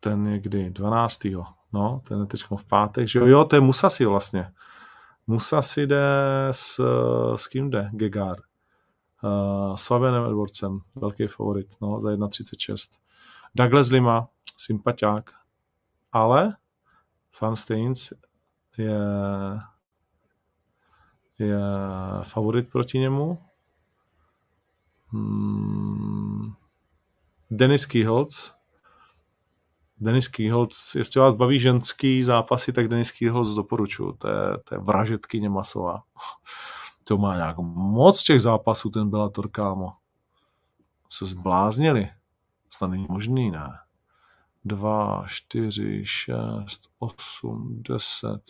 ten je kdy? dvanáctého No, ten je teď v pátek, že jo? Jo, to je Mousasi vlastně. Mousasi jde s, s kým jde? Gegard. Uh, s Fabianem Edwardsem, velký favorit, no, za jedna třicet šest. Douglas Lima, sympaťák, ale Van Steins je, je favorit proti němu. Hmm. Denis Kiholc. Denis Kiholc, jestli vás baví ženský zápasy, tak Denis Kiholc doporučuji. To je, to je vražetkyně masová. To má nějak moc těch zápasů, ten Bellator, kámo. Se zbláznili. To není možný, ne? dva, čtyři, šest, osm, deset,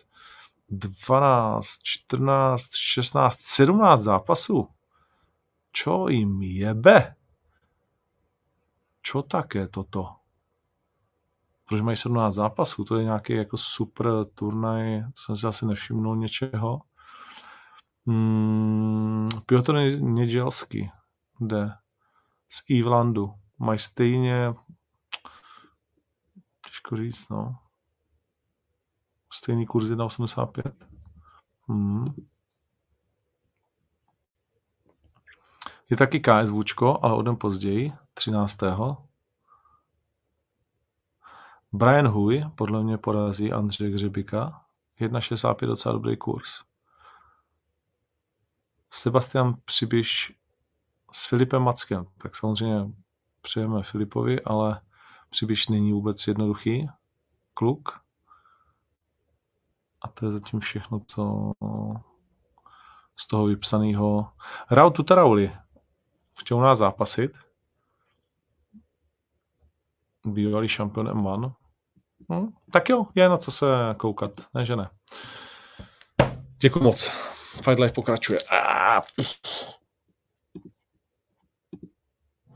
dvanáct, čtrnáct, šestnáct, sedmnáct zápasů. Čo jim jebe? Čo tak je toto? Proč mají sedmnáct zápasů? To je nějaký jako super turnaj, to jsem si asi nevšimnul něčeho. Hmm, Piotr Nedělský jde z Ivlandu. Mají stejně, těžko říct, no. Stejný kurz jedna osmdesát pět. Hmm. Je taky KSVčko, ale o den později, třináctého Brian Huy podle mě porazí Andřeje Hřebíka. jedna šedesát pět, docela dobrý kurz. Sebastian Přibyš s Filipem Mackem. Tak samozřejmě přejeme Filipovi, ale Přibyš není vůbec jednoduchý kluk. A to je zatím všechno, co z toho vypsaného. Rao Tutarauli chtěl u nás zápasit. Bývalý šampion em jedna. Hm, tak jo, je na co se koukat. Ne, že ne. Děkuji moc. Fight Life pokračuje. Ah,